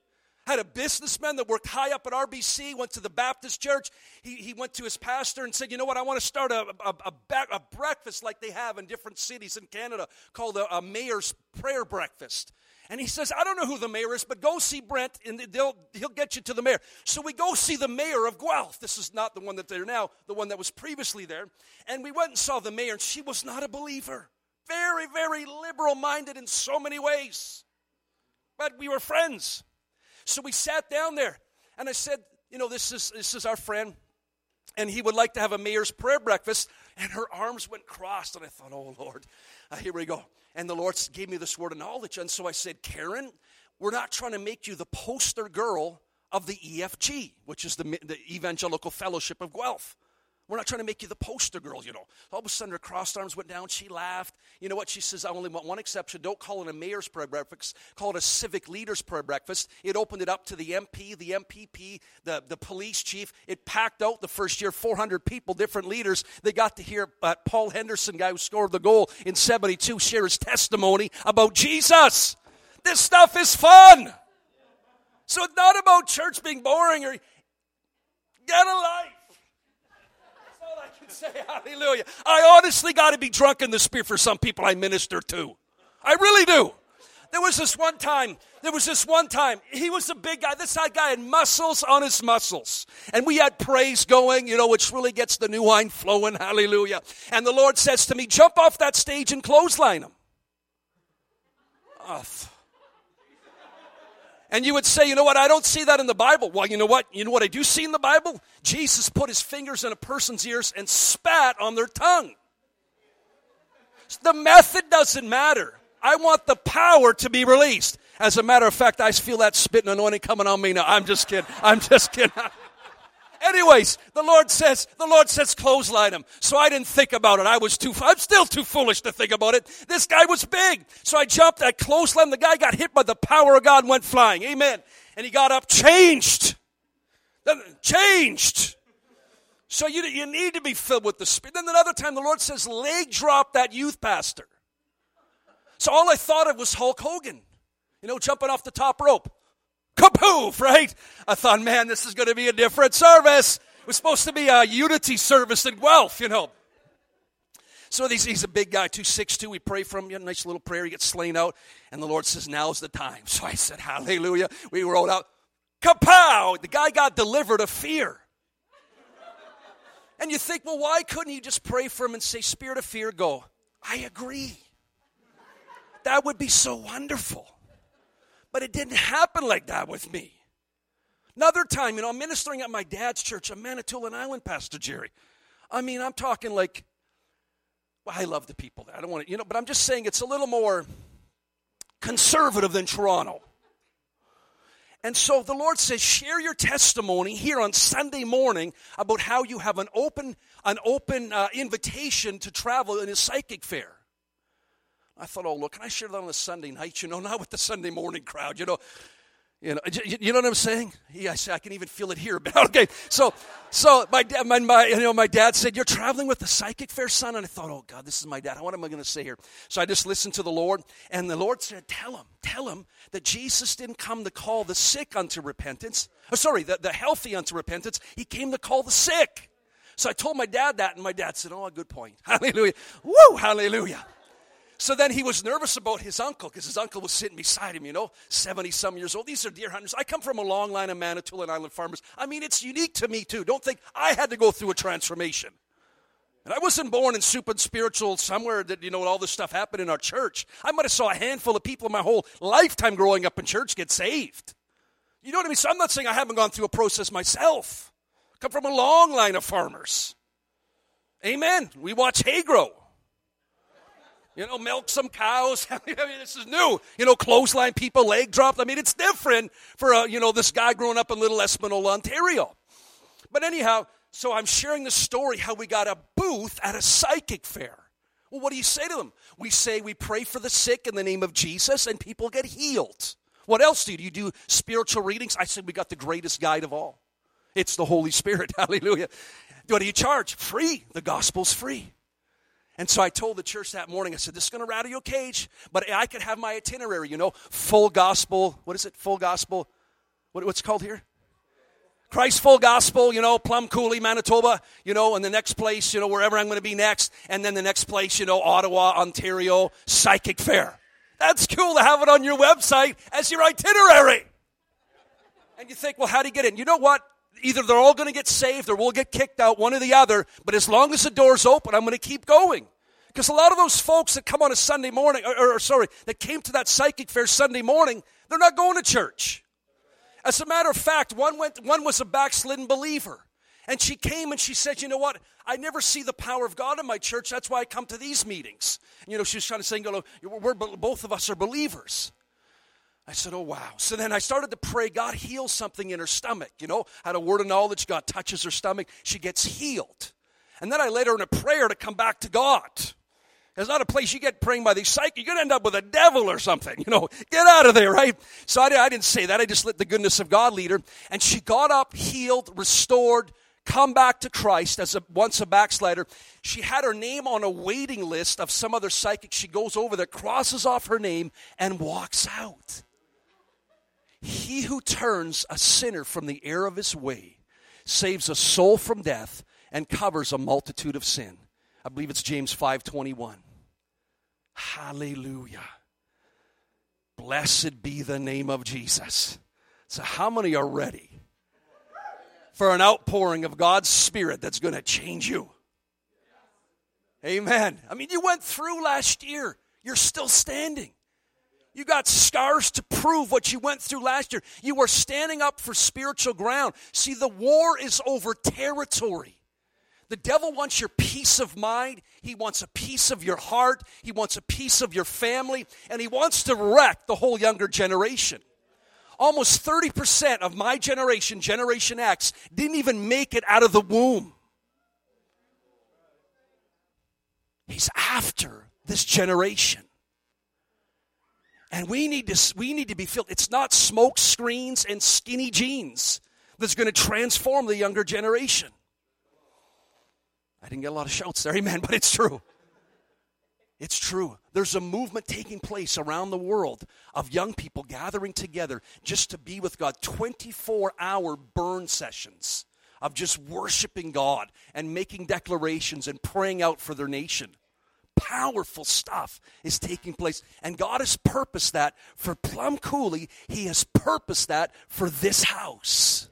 Had a businessman that worked high up at RBC, went to the Baptist church. He went to his pastor and said, you know what, I want to start a breakfast like they have in different cities in Canada called a mayor's prayer breakfast. And he says, I don't know who the mayor is, but go see Brent and he'll get you to the mayor. So we go see the mayor of Guelph. This is not the one that they're now, the one that was previously there. And we went and saw the mayor, and she was not a believer. Very, very liberal-minded in so many ways. But we were friends. So we sat down there, and I said, you know, this is our friend, and he would like to have a mayor's prayer breakfast, and her arms went crossed, and I thought, oh, Lord, here we go. And the Lord gave me this word of knowledge, and so I said, Karen, we're not trying to make you the poster girl of the EFG, which is the Evangelical Fellowship of Guelph. We're not trying to make you the poster girl, you know. All of a sudden, her crossed arms went down. She laughed. You know what? She says, I only want one exception. Don't call it a mayor's prayer breakfast. Call it a civic leader's prayer breakfast. It opened it up to the MP, the MPP, the police chief. It packed out the first year, 400 people, different leaders. They got to hear Paul Henderson, guy who scored the goal in 72, share his testimony about Jesus. This stuff is fun. So it's not about church being boring or get a life. Say hallelujah. I honestly got to be drunk in the Spirit for some people I minister to. I really do. There was this one time, he was a big guy. This guy had muscles on his muscles. And we had praise going, which really gets the new wine flowing, hallelujah. And the Lord says to me, jump off that stage and clothesline him. And you would say, I don't see that in the Bible. Well, you know what I do see in the Bible? Jesus put his fingers in a person's ears and spat on their tongue. The method doesn't matter. I want the power to be released. As a matter of fact, I feel that spit and anointing coming on me now. I'm just kidding. Anyways, the Lord says, clothesline him. So I didn't think about it. I'm still too foolish to think about it. This guy was big. So I jumped, I clotheslined. The guy got hit by the power of God and went flying. Amen. And he got up, changed. So you need to be filled with the Spirit. Then another time the Lord says, leg drop that youth pastor. So all I thought of was Hulk Hogan, jumping off the top rope. Kapoof, right? I thought, man, this is going to be a different service. It was supposed to be a unity service in Guelph, So he's a big guy, 262. We pray for him. A nice little prayer. He gets slain out. And the Lord says, now's the time. So I said, hallelujah. We rolled out. Kapow! The guy got delivered of fear. And you think, well, why couldn't he just pray for him and say, spirit of fear, go? I agree. That would be so wonderful. But it didn't happen like that with me. Another time, I'm ministering at my dad's church, on Manitoulin Island, Pastor Jerry. I'm talking like, well, I love the people there. I don't want to, but I'm just saying it's a little more conservative than Toronto. And so the Lord says, share your testimony here on Sunday morning about how you have an open invitation to travel in a psychic fair. I thought, oh, look, can I share that on a Sunday night? Not with the Sunday morning crowd, You know what I'm saying? Yeah, I can even feel it here. But okay, so my dad said, you're traveling with the psychic fair, son? And I thought, oh, God, this is my dad. What am I going to say here? So I just listened to the Lord, and the Lord said, tell him that Jesus didn't come to call the sick unto repentance. The healthy unto repentance. He came to call the sick. So I told my dad that, and my dad said, oh, good point. Hallelujah. Woo, hallelujah. So then he was nervous about his uncle because his uncle was sitting beside him, 70-some years old. These are deer hunters. I come from a long line of Manitoulin Island farmers. It's unique to me, too. Don't think I had to go through a transformation. And I wasn't born in super spiritual somewhere that, all this stuff happened in our church. I might have saw a handful of people in my whole lifetime growing up in church get saved. You know what I mean? So I'm not saying I haven't gone through a process myself. I come from a long line of farmers. Amen. We watch hay grow. Milk some cows. This is new. Clothesline people, leg dropped. It's different for, this guy growing up in Little Espanola, Ontario. But anyhow, so I'm sharing the story how we got a booth at a psychic fair. Well, what do you say to them? We say we pray for the sick in the name of Jesus and people get healed. What else do? You do spiritual readings? I said we got the greatest guide of all. It's the Holy Spirit. Hallelujah. What do you charge? Free. The gospel's free. And so I told the church that morning, I said, this is going to rattle your cage, but I could have my itinerary, full gospel. What is it? Full gospel. What's it called here? Christ full gospel, Plum Coulee, Manitoba, and the next place, wherever I'm going to be next. And then the next place, Ottawa, Ontario, psychic fair. That's cool to have it on your website as your itinerary. And you think, well, how do you get in? You know what? Either they're all going to get saved or we'll get kicked out, one or the other. But as long as the door's open, I'm going to keep going. Because a lot of those folks that come on a Sunday morning, that came to that psychic fair Sunday morning, they're not going to church. As a matter of fact, one was a backslidden believer. And she came and she said, you know what? I never see the power of God in my church. That's why I come to these meetings. She was trying to say, both of us are believers. I said, oh, wow. So then I started to pray, God heal something in her stomach. Had a word of knowledge, God touches her stomach. She gets healed. And then I led her in a prayer to come back to God. There's not a place you get praying by the psychic. You're going to end up with a devil or something. Get out of there, right? So I didn't say that. I just let the goodness of God lead her. And she got up, healed, restored, come back to Christ as once a backslider. She had her name on a waiting list of some other psychic. She goes over there, crosses off her name, and walks out. He who turns a sinner from the error of his way saves a soul from death and covers a multitude of sin. I believe it's James 5:21. Hallelujah. Blessed be the name of Jesus. So how many are ready for an outpouring of God's Spirit that's going to change you? Amen. I mean, you went through last year. You're still standing. You got scars to prove what you went through last year. You are standing up for spiritual ground. See, the war is over territory. The devil wants your peace of mind. He wants a piece of your heart. He wants a piece of your family. And he wants to wreck the whole younger generation. Almost 30% of my generation, Generation X, didn't even make it out of the womb. He's after this generation. And we need to be filled. It's not smoke screens and skinny jeans that's going to transform the younger generation. I didn't get a lot of shouts there, amen, but it's true. It's true. There's a movement taking place around the world of young people gathering together just to be with God. 24-hour burn sessions of just worshiping God and making declarations and praying out for their nation. Powerful stuff is taking place, and God has purposed that for Plum Coulee. He has purposed that for this house.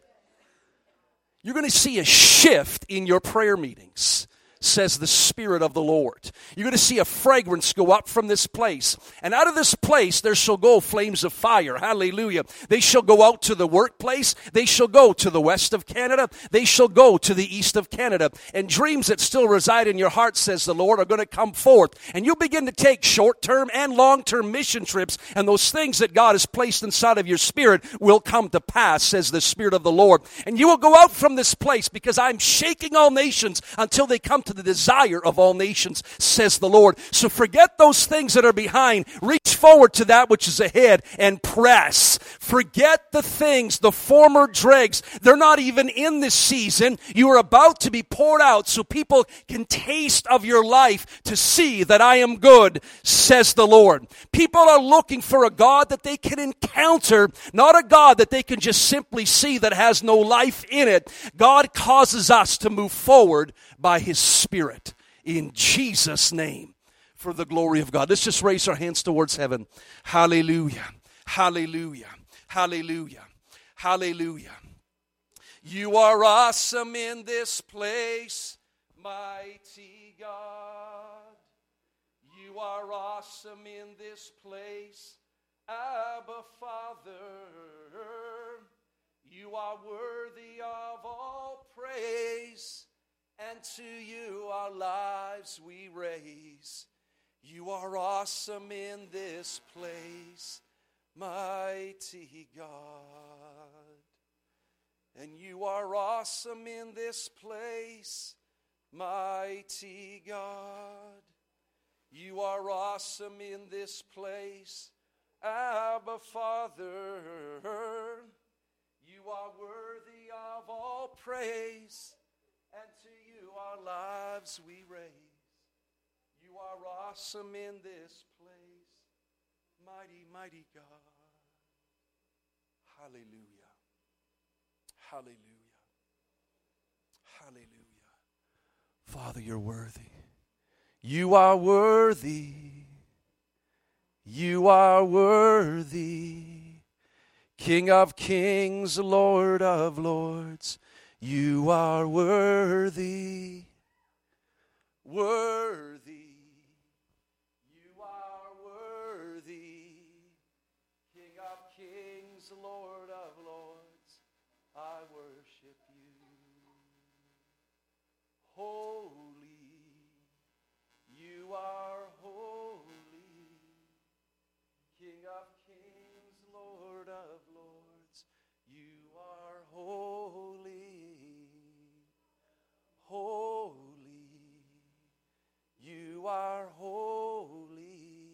You're going to see a shift in your prayer meetings, says the Spirit of the Lord. You're going to see a fragrance go up from this place. And out of this place there shall go flames of fire. Hallelujah. They shall go out to the workplace. They shall go to the west of Canada. They shall go to the east of Canada. And dreams that still reside in your heart, says the Lord, are going to come forth. And you'll begin to take short-term and long-term mission trips. And those things that God has placed inside of your spirit will come to pass, says the Spirit of the Lord. And you will go out from this place because I'm shaking all nations until they come to the desire of all nations, says the Lord. So forget those things that are behind. Reach forward to that which is ahead and press. Forget the things, the former dregs. They're not even in this season. You are about to be poured out so people can taste of your life to see that I am good, says the Lord. People are looking for a God that they can encounter, not a God that they can just simply see that has no life in it. God causes us to move forward by His Spirit, in Jesus' name, for the glory of God. Let's just raise our hands towards heaven. Hallelujah, hallelujah, hallelujah, hallelujah. You are awesome in this place, mighty God. You are awesome in this place, Abba Father. You are worthy of all praise. And to you our lives we raise. You are awesome in this place, mighty God. And you are awesome in this place, mighty God. You are awesome in this place, Abba Father. You are worthy of all praise. And to you our lives we raise. You are awesome in this place, mighty, mighty God. Hallelujah. Hallelujah. Hallelujah. Father, you're worthy. You are worthy. You are worthy. King of kings, Lord of lords. You are worthy, worthy. You are worthy, King of kings, Lord of lords. I worship you. Holy, you are holy, King of kings, Lord of lords. You are holy. Holy, you are holy,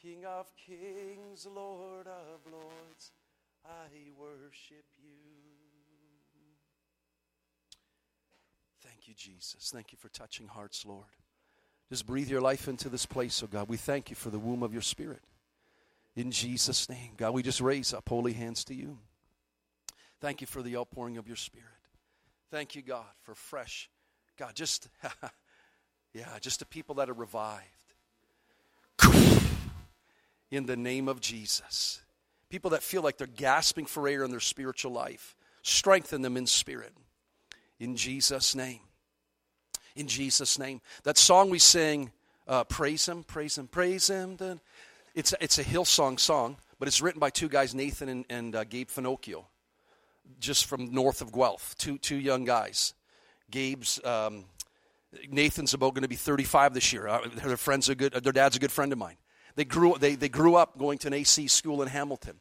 King of kings, Lord of lords, I worship you. Thank you, Jesus. Thank you for touching hearts, Lord. Just breathe your life into this place, oh God. We thank you for the womb of your Spirit. In Jesus' name, God, we just raise up holy hands to you. Thank you for the outpouring of your Spirit. Thank you, God, for fresh. God, just, just the people that are revived. In the name of Jesus. People that feel like they're gasping for air in their spiritual life. Strengthen them in spirit. In Jesus' name. In Jesus' name. That song we sing, Praise Him, Praise Him, Praise Him. It's a Hillsong song, but it's written by two guys, Nathan and Gabe Finocchio, just from north of Guelph. Two young guys. Nathan's about going to be 35 this year. Their dad's a good friend of mine. They grew up going to an AC school in Hamilton,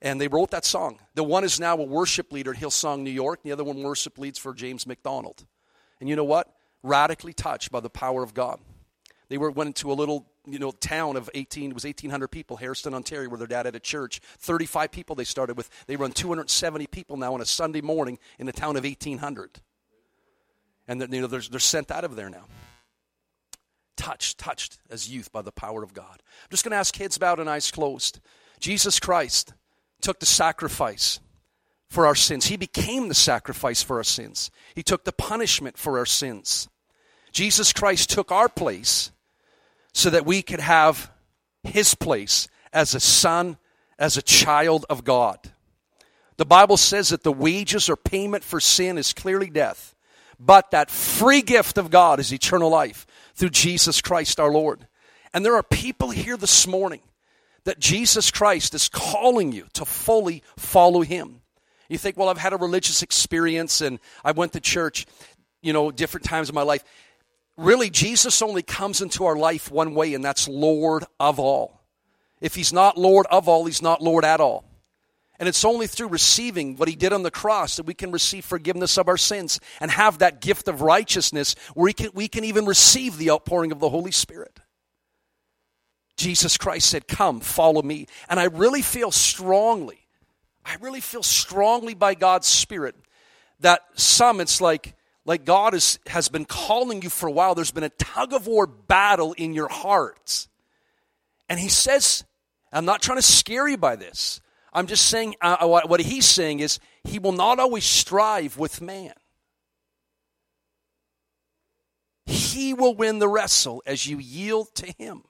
and they wrote that song. The one is now a worship leader at Hillsong, New York. And the other one worship leads for James McDonald. And you know what? Radically touched by the power of God. They went into a little town of 1,800 people, Hairston, Ontario, where their dad had a church. 35 people they started with. They run 270 people now on a Sunday morning in a town of 1,800. And they're sent out of there now. Touched as youth by the power of God. I'm just going to ask heads bowed and eyes closed. Jesus Christ took the sacrifice for our sins. He became the sacrifice for our sins. He took the punishment for our sins. Jesus Christ took our place so that we could have His place as a son, as a child of God. The Bible says that the wages or payment for sin is clearly death, but that free gift of God is eternal life through Jesus Christ our Lord. And there are people here this morning that Jesus Christ is calling you to fully follow Him. You think, well, I've had a religious experience and I went to church, different times in my life. Really, Jesus only comes into our life one way, and that's Lord of all. If He's not Lord of all, He's not Lord at all. And it's only through receiving what He did on the cross that we can receive forgiveness of our sins and have that gift of righteousness where we can even receive the outpouring of the Holy Spirit. Jesus Christ said, come, follow me. And I really feel strongly by God's Spirit that some, it's like God has been calling you for a while. There's been a tug-of-war battle in your hearts. And He says, I'm not trying to scare you by this. I'm just saying, what He's saying is, He will not always strive with man. He will win the wrestle as you yield to Him.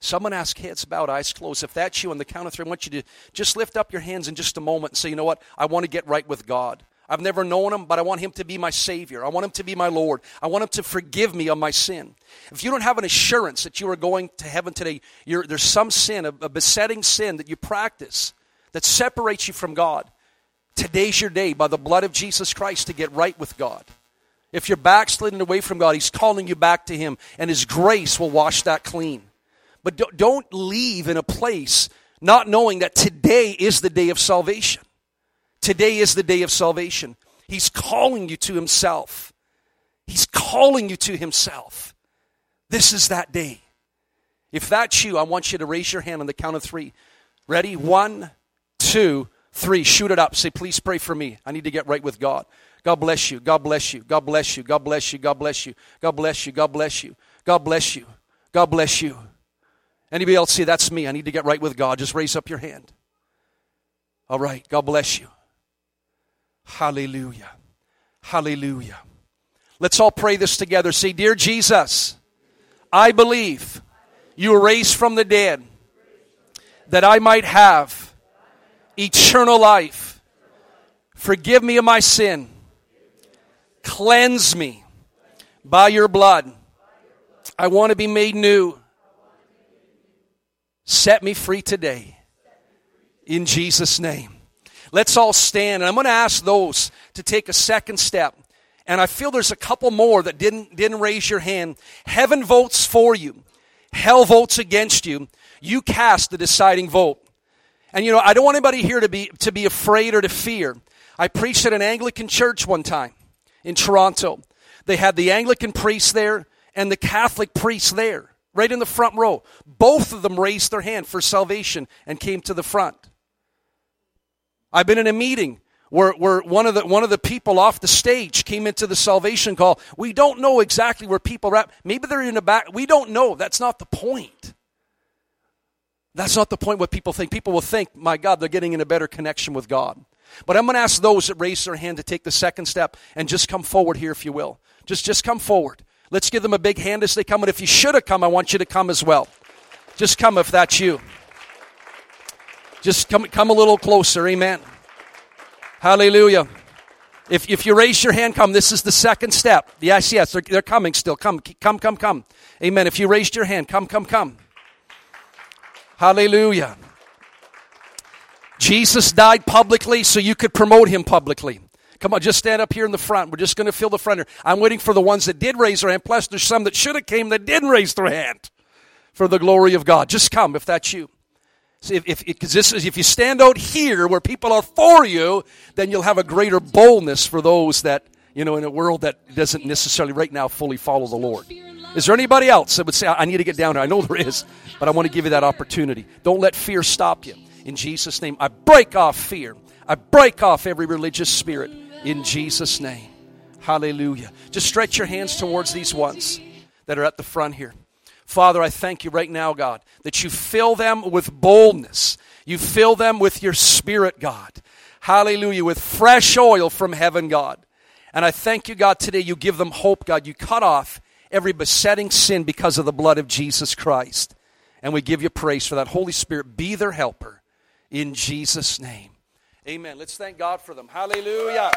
Someone asked, heads bowed, eyes closed. If that's you, on the count of three, I want you to just lift up your hands in just a moment and say, you know what, I want to get right with God. I've never known Him, but I want Him to be my Savior. I want Him to be my Lord. I want Him to forgive me of my sin. If you don't have an assurance that you are going to heaven today, there's some sin, a besetting sin that you practice that separates you from God. Today's your day by the blood of Jesus Christ to get right with God. If you're backslidden away from God, He's calling you back to Him, and His grace will wash that clean. But don't leave in a place not knowing that today is the day of salvation. Today is the day of salvation. He's calling you to Himself. He's calling you to Himself. This is that day. If that's you, I want you to raise your hand on the count of three. Ready? 1, 2, 3. Shoot it up. Say, please pray for me. I need to get right with God. God bless you. God bless you. God bless you. God bless you. God bless you. God bless you. God bless you. God bless you. God bless you. Anybody else say, that's me. I need to get right with God. Just raise up your hand. All right. God bless you. Hallelujah. Hallelujah. Let's all pray this together. Say, dear Jesus, I believe you were raised from the dead that I might have eternal life. Forgive me of my sin. Cleanse me by your blood. I want to be made new. Set me free today. In Jesus' name. Let's all stand, and I'm going to ask those to take a second step. And I feel there's a couple more that didn't raise your hand. Heaven votes for you. Hell votes against you. You cast the deciding vote. And I don't want anybody here to be afraid or to fear. I preached at an Anglican church one time in Toronto. They had the Anglican priest there and the Catholic priest there, right in the front row. Both of them raised their hand for salvation and came to the front. I've been in a meeting where one of the people off the stage came into the salvation call. We don't know exactly where people are at. Maybe they're in the back. We don't know. That's not the point. That's not the point what people think. People will think, my God, they're getting in a better connection with God. But I'm going to ask those that raise their hand to take the second step and just come forward here, if you will. Just come forward. Let's give them a big hand as they come. And if you should have come, I want you to come as well. Just come if that's you. Just come a little closer. Amen. Hallelujah. If you raise your hand, come. This is the second step. Yes, they're coming still. Come. Amen. If you raised your hand, come. Hallelujah. Jesus died publicly so you could promote him publicly. Come on, just stand up here in the front. We're just going to fill the front here. I'm waiting for the ones that did raise their hand, plus there's some that should have came that didn't raise their hand for the glory of God. Just come if that's you. See, if you stand out here where people are for you, then you'll have a greater boldness for those that, you know, in a world that doesn't necessarily right now fully follow the Lord. Is there anybody else that would say, I need to get down here? I know there is, but I want to give you that opportunity. Don't let fear stop you. In Jesus' name, I break off fear. I break off every religious spirit. In Jesus' name. Hallelujah. Just stretch your hands towards these ones that are at the front here. Father, I thank you right now, God, that you fill them with boldness. You fill them with your Spirit, God. Hallelujah, with fresh oil from heaven, God. And I thank you, God, today you give them hope, God. You cut off every besetting sin because of the blood of Jesus Christ. And we give you praise for that. Holy Spirit, be their helper in Jesus' name. Amen. Let's thank God for them. Hallelujah.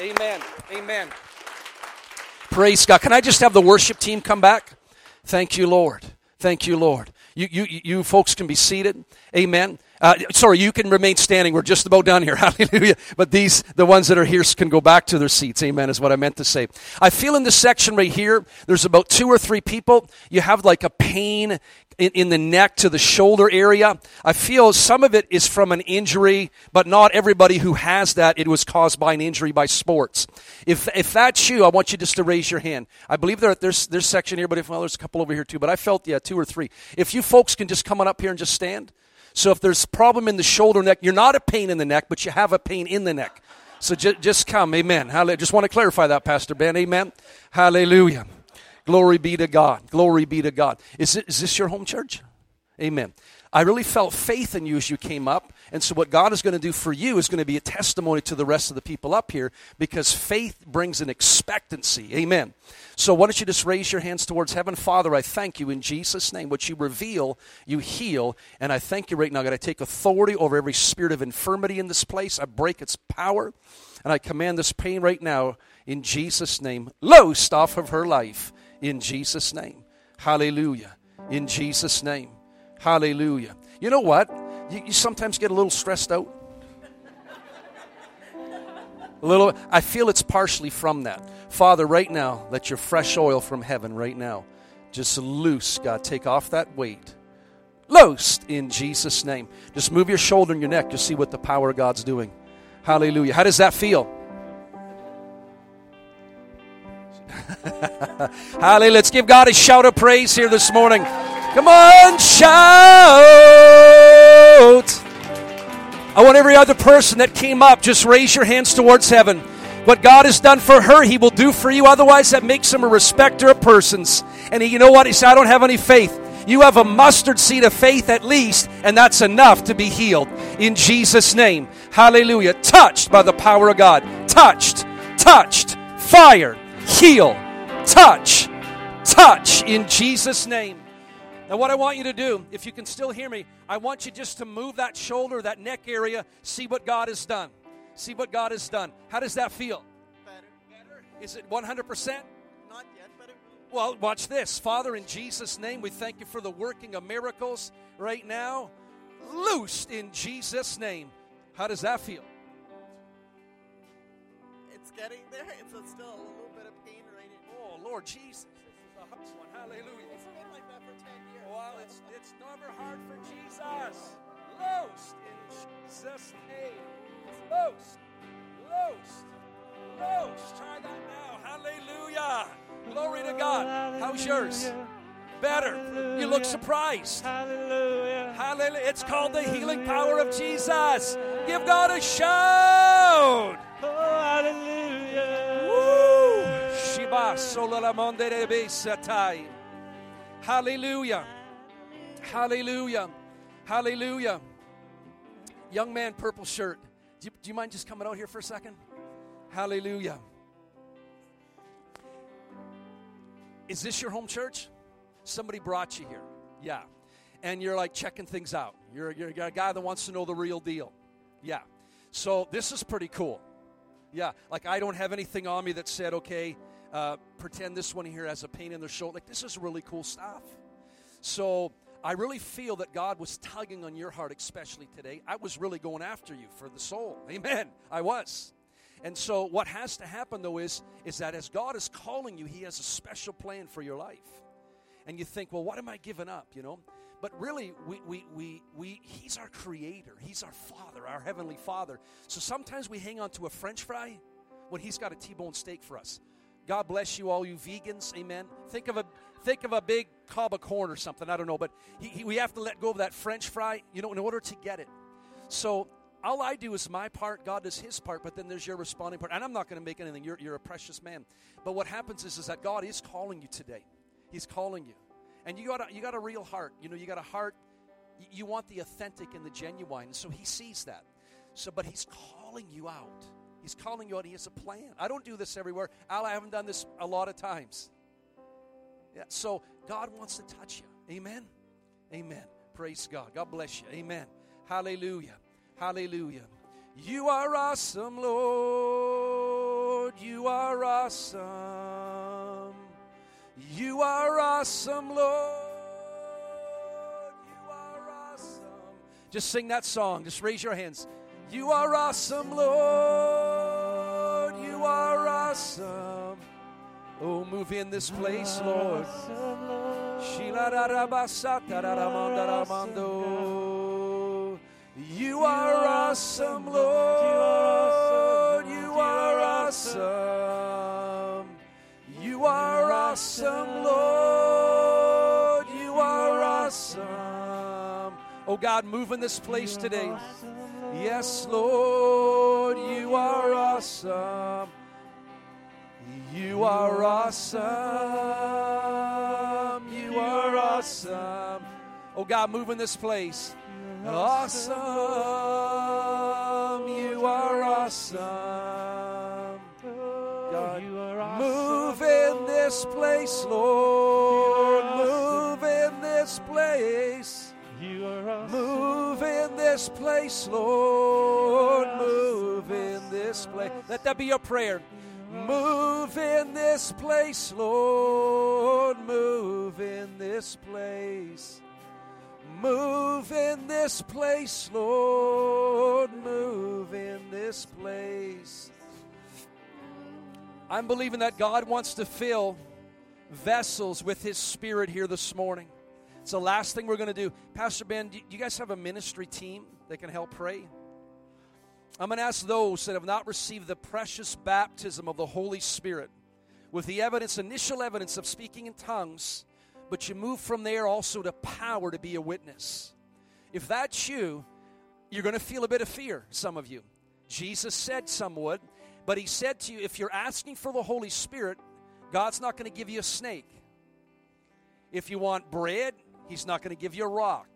Amen. Amen. Praise God. Can I just have the worship team come back? Thank you, Lord. Thank you, Lord. You folks can be seated. Amen. You can remain standing. We're just about done here. Hallelujah. But the ones that are here can go back to their seats. Amen is what I meant to say. I feel in this section right here, there's about 2 or 3 people. You have like a pain in the neck to the shoulder area. I feel some of it is from an injury, but not everybody who has that, it was caused by an injury by sports. If that's you, I want you just to raise your hand. I believe there's section here, but there's a couple over here too, but I felt, 2 or 3. If you folks can just come on up here and just stand. So if there's a problem in the shoulder neck, you're not a pain in the neck, but you have a pain in the neck. So just come, amen. Hallelujah. Just want to clarify that, Pastor Ben, amen. Hallelujah. Glory be to God. Glory be to God. Is this your home church? Amen. I really felt faith in you as you came up. And so what God is going to do for you is going to be a testimony to the rest of the people up here because faith brings an expectancy. Amen. So why don't you just raise your hands towards heaven. Father, I thank you in Jesus' name. What you reveal, you heal. And I thank you right now. God, I take authority over every spirit of infirmity in this place. I break its power. And I command this pain right now in Jesus' name. Loosed off of her life. In Jesus' name. Hallelujah. In Jesus' name. Hallelujah. You know what? You sometimes get a little stressed out. I feel it's partially from that. Father, right now, let your fresh oil from heaven right now. Just loose, God. Take off that weight. Loosed in Jesus' name. Just move your shoulder and your neck to see what the power of God's doing. Hallelujah. How does that feel? Hallelujah. Let's give God a shout of praise here this morning. Come on, shout. I want every other person that came up, just raise your hands towards heaven. What God has done for her, he will do for you. Otherwise, that makes him a respecter of persons. And you know what? He said, I don't have any faith. You have a mustard seed of faith at least, and that's enough to be healed. In Jesus' name. Hallelujah. Touched by the power of God. Touched. Fired. Heal, touch in Jesus' name. Now what I want you to do, if you can still hear me, I want you just to move that shoulder, that neck area, see what God has done. See what God has done. How does that feel? Better. Is it 100%? Not yet, but it will. Well, watch this. Father, in Jesus' name, we thank you for the working of miracles right now. Loosed in Jesus' name. How does that feel? It's getting there. It's still a little. Lord Jesus, this is a hard one. Hallelujah. It's been like that for 10 years. Well, it's never hard for Jesus. Loosed in Jesus' name. Loosed. Try that now. Hallelujah. Glory to God. How's yours? Better. You look surprised. Hallelujah. It's called the healing power of Jesus. Give God a shout. Hallelujah. Young man, purple shirt. Do you mind just coming out here for a second? Hallelujah. Is this your home church? Somebody brought you here. Yeah. And you're like checking things out. You're a guy that wants to know the real deal. Yeah. So this is pretty cool. Yeah. Like I don't have anything on me that said, okay, pretend this one here has a pain in their shoulder. Like this is really cool stuff. So I really feel that God was tugging on your heart, especially today. I was really going after you for the soul. Amen. I was. And so what has to happen, though, is that as God is calling you, he has a special plan for your life. And you think, well, what am I giving up, you know? But really, he's our creator. He's our Father, our Heavenly Father. So sometimes we hang on to a French fry when he's got a T-bone steak for us. God bless you, all you vegans. Amen. Think of a big cob of corn or something. I don't know. But we have to let go of that French fry, you know, in order to get it. So all I do is my part, God does his part, but then there's your responding part. And I'm not going to make anything. You're a precious man. But what happens is that God is calling you today. He's calling you. And you got a real heart. You know, you got a heart. You want the authentic and the genuine. So he sees that. So, but he's calling you out. He's calling you out. He has a plan. I don't do this everywhere. Al, I haven't done this a lot of times. Yeah. So God wants to touch you. Amen? Amen. Praise God. God bless you. Amen. Hallelujah. Hallelujah. You are awesome, Lord. You are awesome. You are awesome, Lord. You are awesome. Just sing that song. Just raise your hands. You are awesome, Lord. You are awesome. Oh, move in this place, Lord. You are awesome, Lord. You are awesome. You are awesome, Lord. You are awesome. Oh, God, move in this place today. Yes, Lord, you are awesome. You are awesome. You are awesome. Oh, God, move in this place. Awesome, you are awesome. God, move in this place, Lord. Move in this place. Move in this place, Lord. Move in this place. Let that be your prayer. Move in this place, Lord. Move in this place. Move in this place, Lord. Move in this place. I'm believing that God wants to fill vessels with his Spirit here this morning. It's the last thing we're going to do. Pastor Ben, do you guys have a ministry team that can help pray? I'm going to ask those that have not received the precious baptism of the Holy Spirit with the initial evidence of speaking in tongues, but you move from there also to power to be a witness. If that's you, you're going to feel a bit of fear, some of you. Jesus said some would, but he said to you, if you're asking for the Holy Spirit, God's not going to give you a snake. If you want bread, he's not going to give you a rock.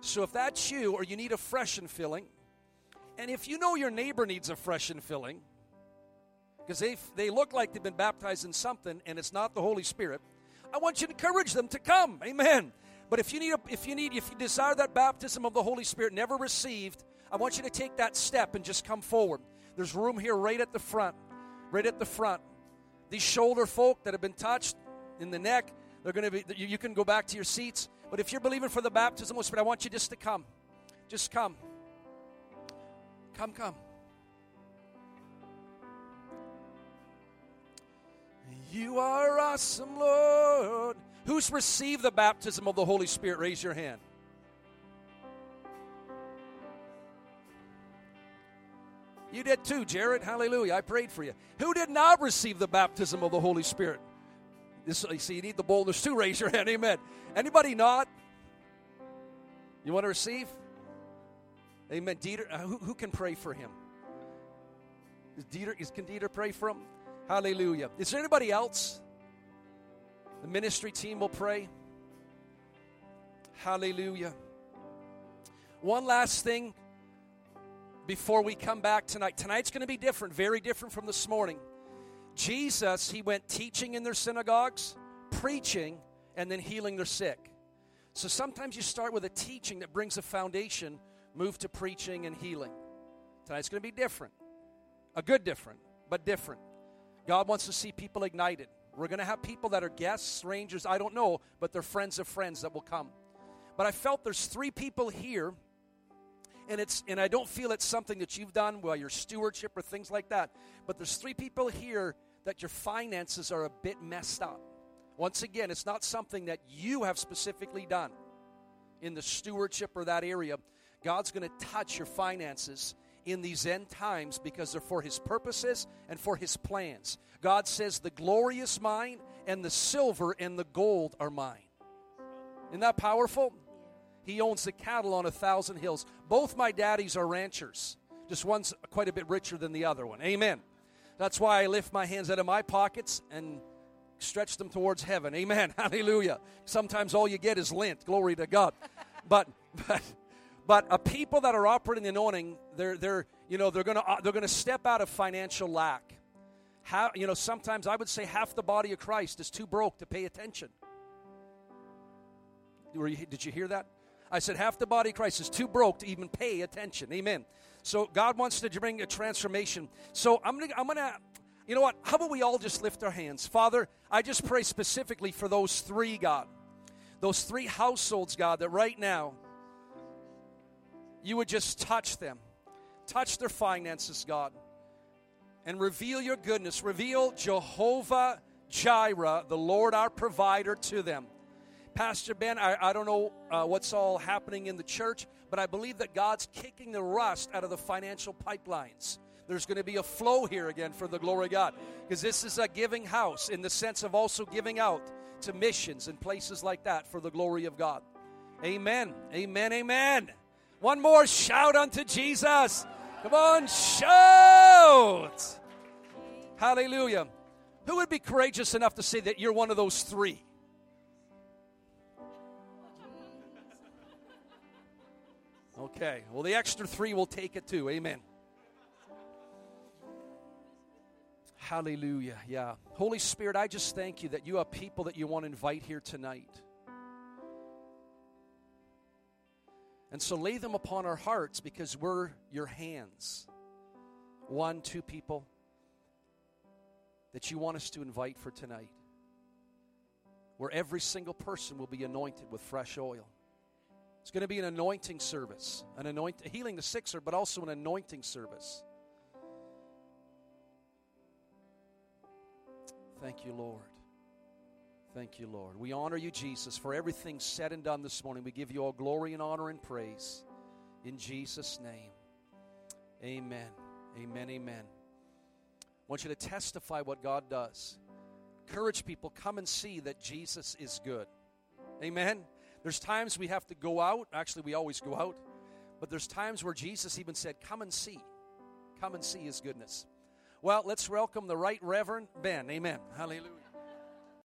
So if that's you, or you need a fresh and filling, and if you know your neighbor needs a fresh and filling, because they look like they've been baptized in something, and it's not the Holy Spirit, I want you to encourage them to come. Amen. But if you desire that baptism of the Holy Spirit never received, I want you to take that step and just come forward. There's room here right at the front. Right at the front. These shoulder folk that have been touched in the neck, they're going to be. You can go back to your seats. But if you're believing for the baptism of the Spirit, I want you just to come. Just come. Come. You are awesome, Lord. Who's received the baptism of the Holy Spirit? Raise your hand. You did too, Jared. Hallelujah. I prayed for you. Who did not receive the baptism of the Holy Spirit? You see, you need the boldness too. Raise your hand. Amen. Anybody not? You want to receive? Amen. Dieter, who can pray for him? Can Dieter pray for him? Hallelujah. Is there anybody else? The ministry team will pray. Hallelujah. One last thing. before we come back tonight. Tonight's going to be different, very different from this morning. Jesus, he went teaching in their synagogues, preaching, and then healing their sick. So sometimes you start with a teaching that brings a foundation, move to preaching and healing. Tonight's going to be different. A good different, but different. God wants to see people ignited. We're going to have people that are guests, strangers, I don't know, but they're friends of friends that will come. But I felt there's three people here, and I don't feel it's something that you've done, well, your stewardship or things like that, but there's three people here that your finances are a bit messed up. Once again, it's not something that you have specifically done in the stewardship or that area. God's going to touch your finances in these end times because they're for his purposes and for his plans. God says the glory is mine and the silver and the gold are mine. Isn't that powerful? He owns the cattle on 1,000 hills. Both my daddies are ranchers. Just one's quite a bit richer than the other one. Amen. That's why I lift my hands out of my pockets and stretch them towards heaven. Amen. Hallelujah. Sometimes all you get is lint. Glory to God. But a people that are operating in anointing, they're going to step out of financial lack. How, you know, sometimes I would say half the body of Christ is too broke to pay attention. Did you hear that? I said half the body of Christ is too broke to even pay attention. Amen. So God wants to bring a transformation. So I'm gonna. You know what? How about we all just lift our hands? Father, I just pray specifically for those three, God. Those three households, God, that right now you would just touch them. Touch their finances, God. And reveal your goodness. Reveal Jehovah Jireh, the Lord our provider, to them. Pastor Ben, I don't know what's all happening in the church, but I believe that God's kicking the rust out of the financial pipelines. There's going to be a flow here again for the glory of God. Because this is a giving house in the sense of also giving out to missions and places like that for the glory of God. Amen. Amen. Amen. One more shout unto Jesus. Come on, shout. Hallelujah. Who would be courageous enough to say that you're one of those three? Okay. Well, the extra three will take it too. Amen. Hallelujah, yeah. Holy Spirit, I just thank you that you have people that you want to invite here tonight. And so lay them upon our hearts because we're your hands. 1, 2 people that you want us to invite for tonight. Where every single person will be anointed with fresh oil. It's going to be an anointing service. Healing the sick, but also an anointing service. Thank you, Lord. Thank you, Lord. We honor you, Jesus, for everything said and done this morning. We give you all glory and honor and praise. In Jesus' name, amen. Amen, amen. I want you to testify what God does. Encourage people, come and see that Jesus is good. Amen. There's times we have to go out. Actually, we always go out. But there's times where Jesus even said, come and see. Come and see his goodness. Well, let's welcome the Right Reverend Ben. Amen. Hallelujah.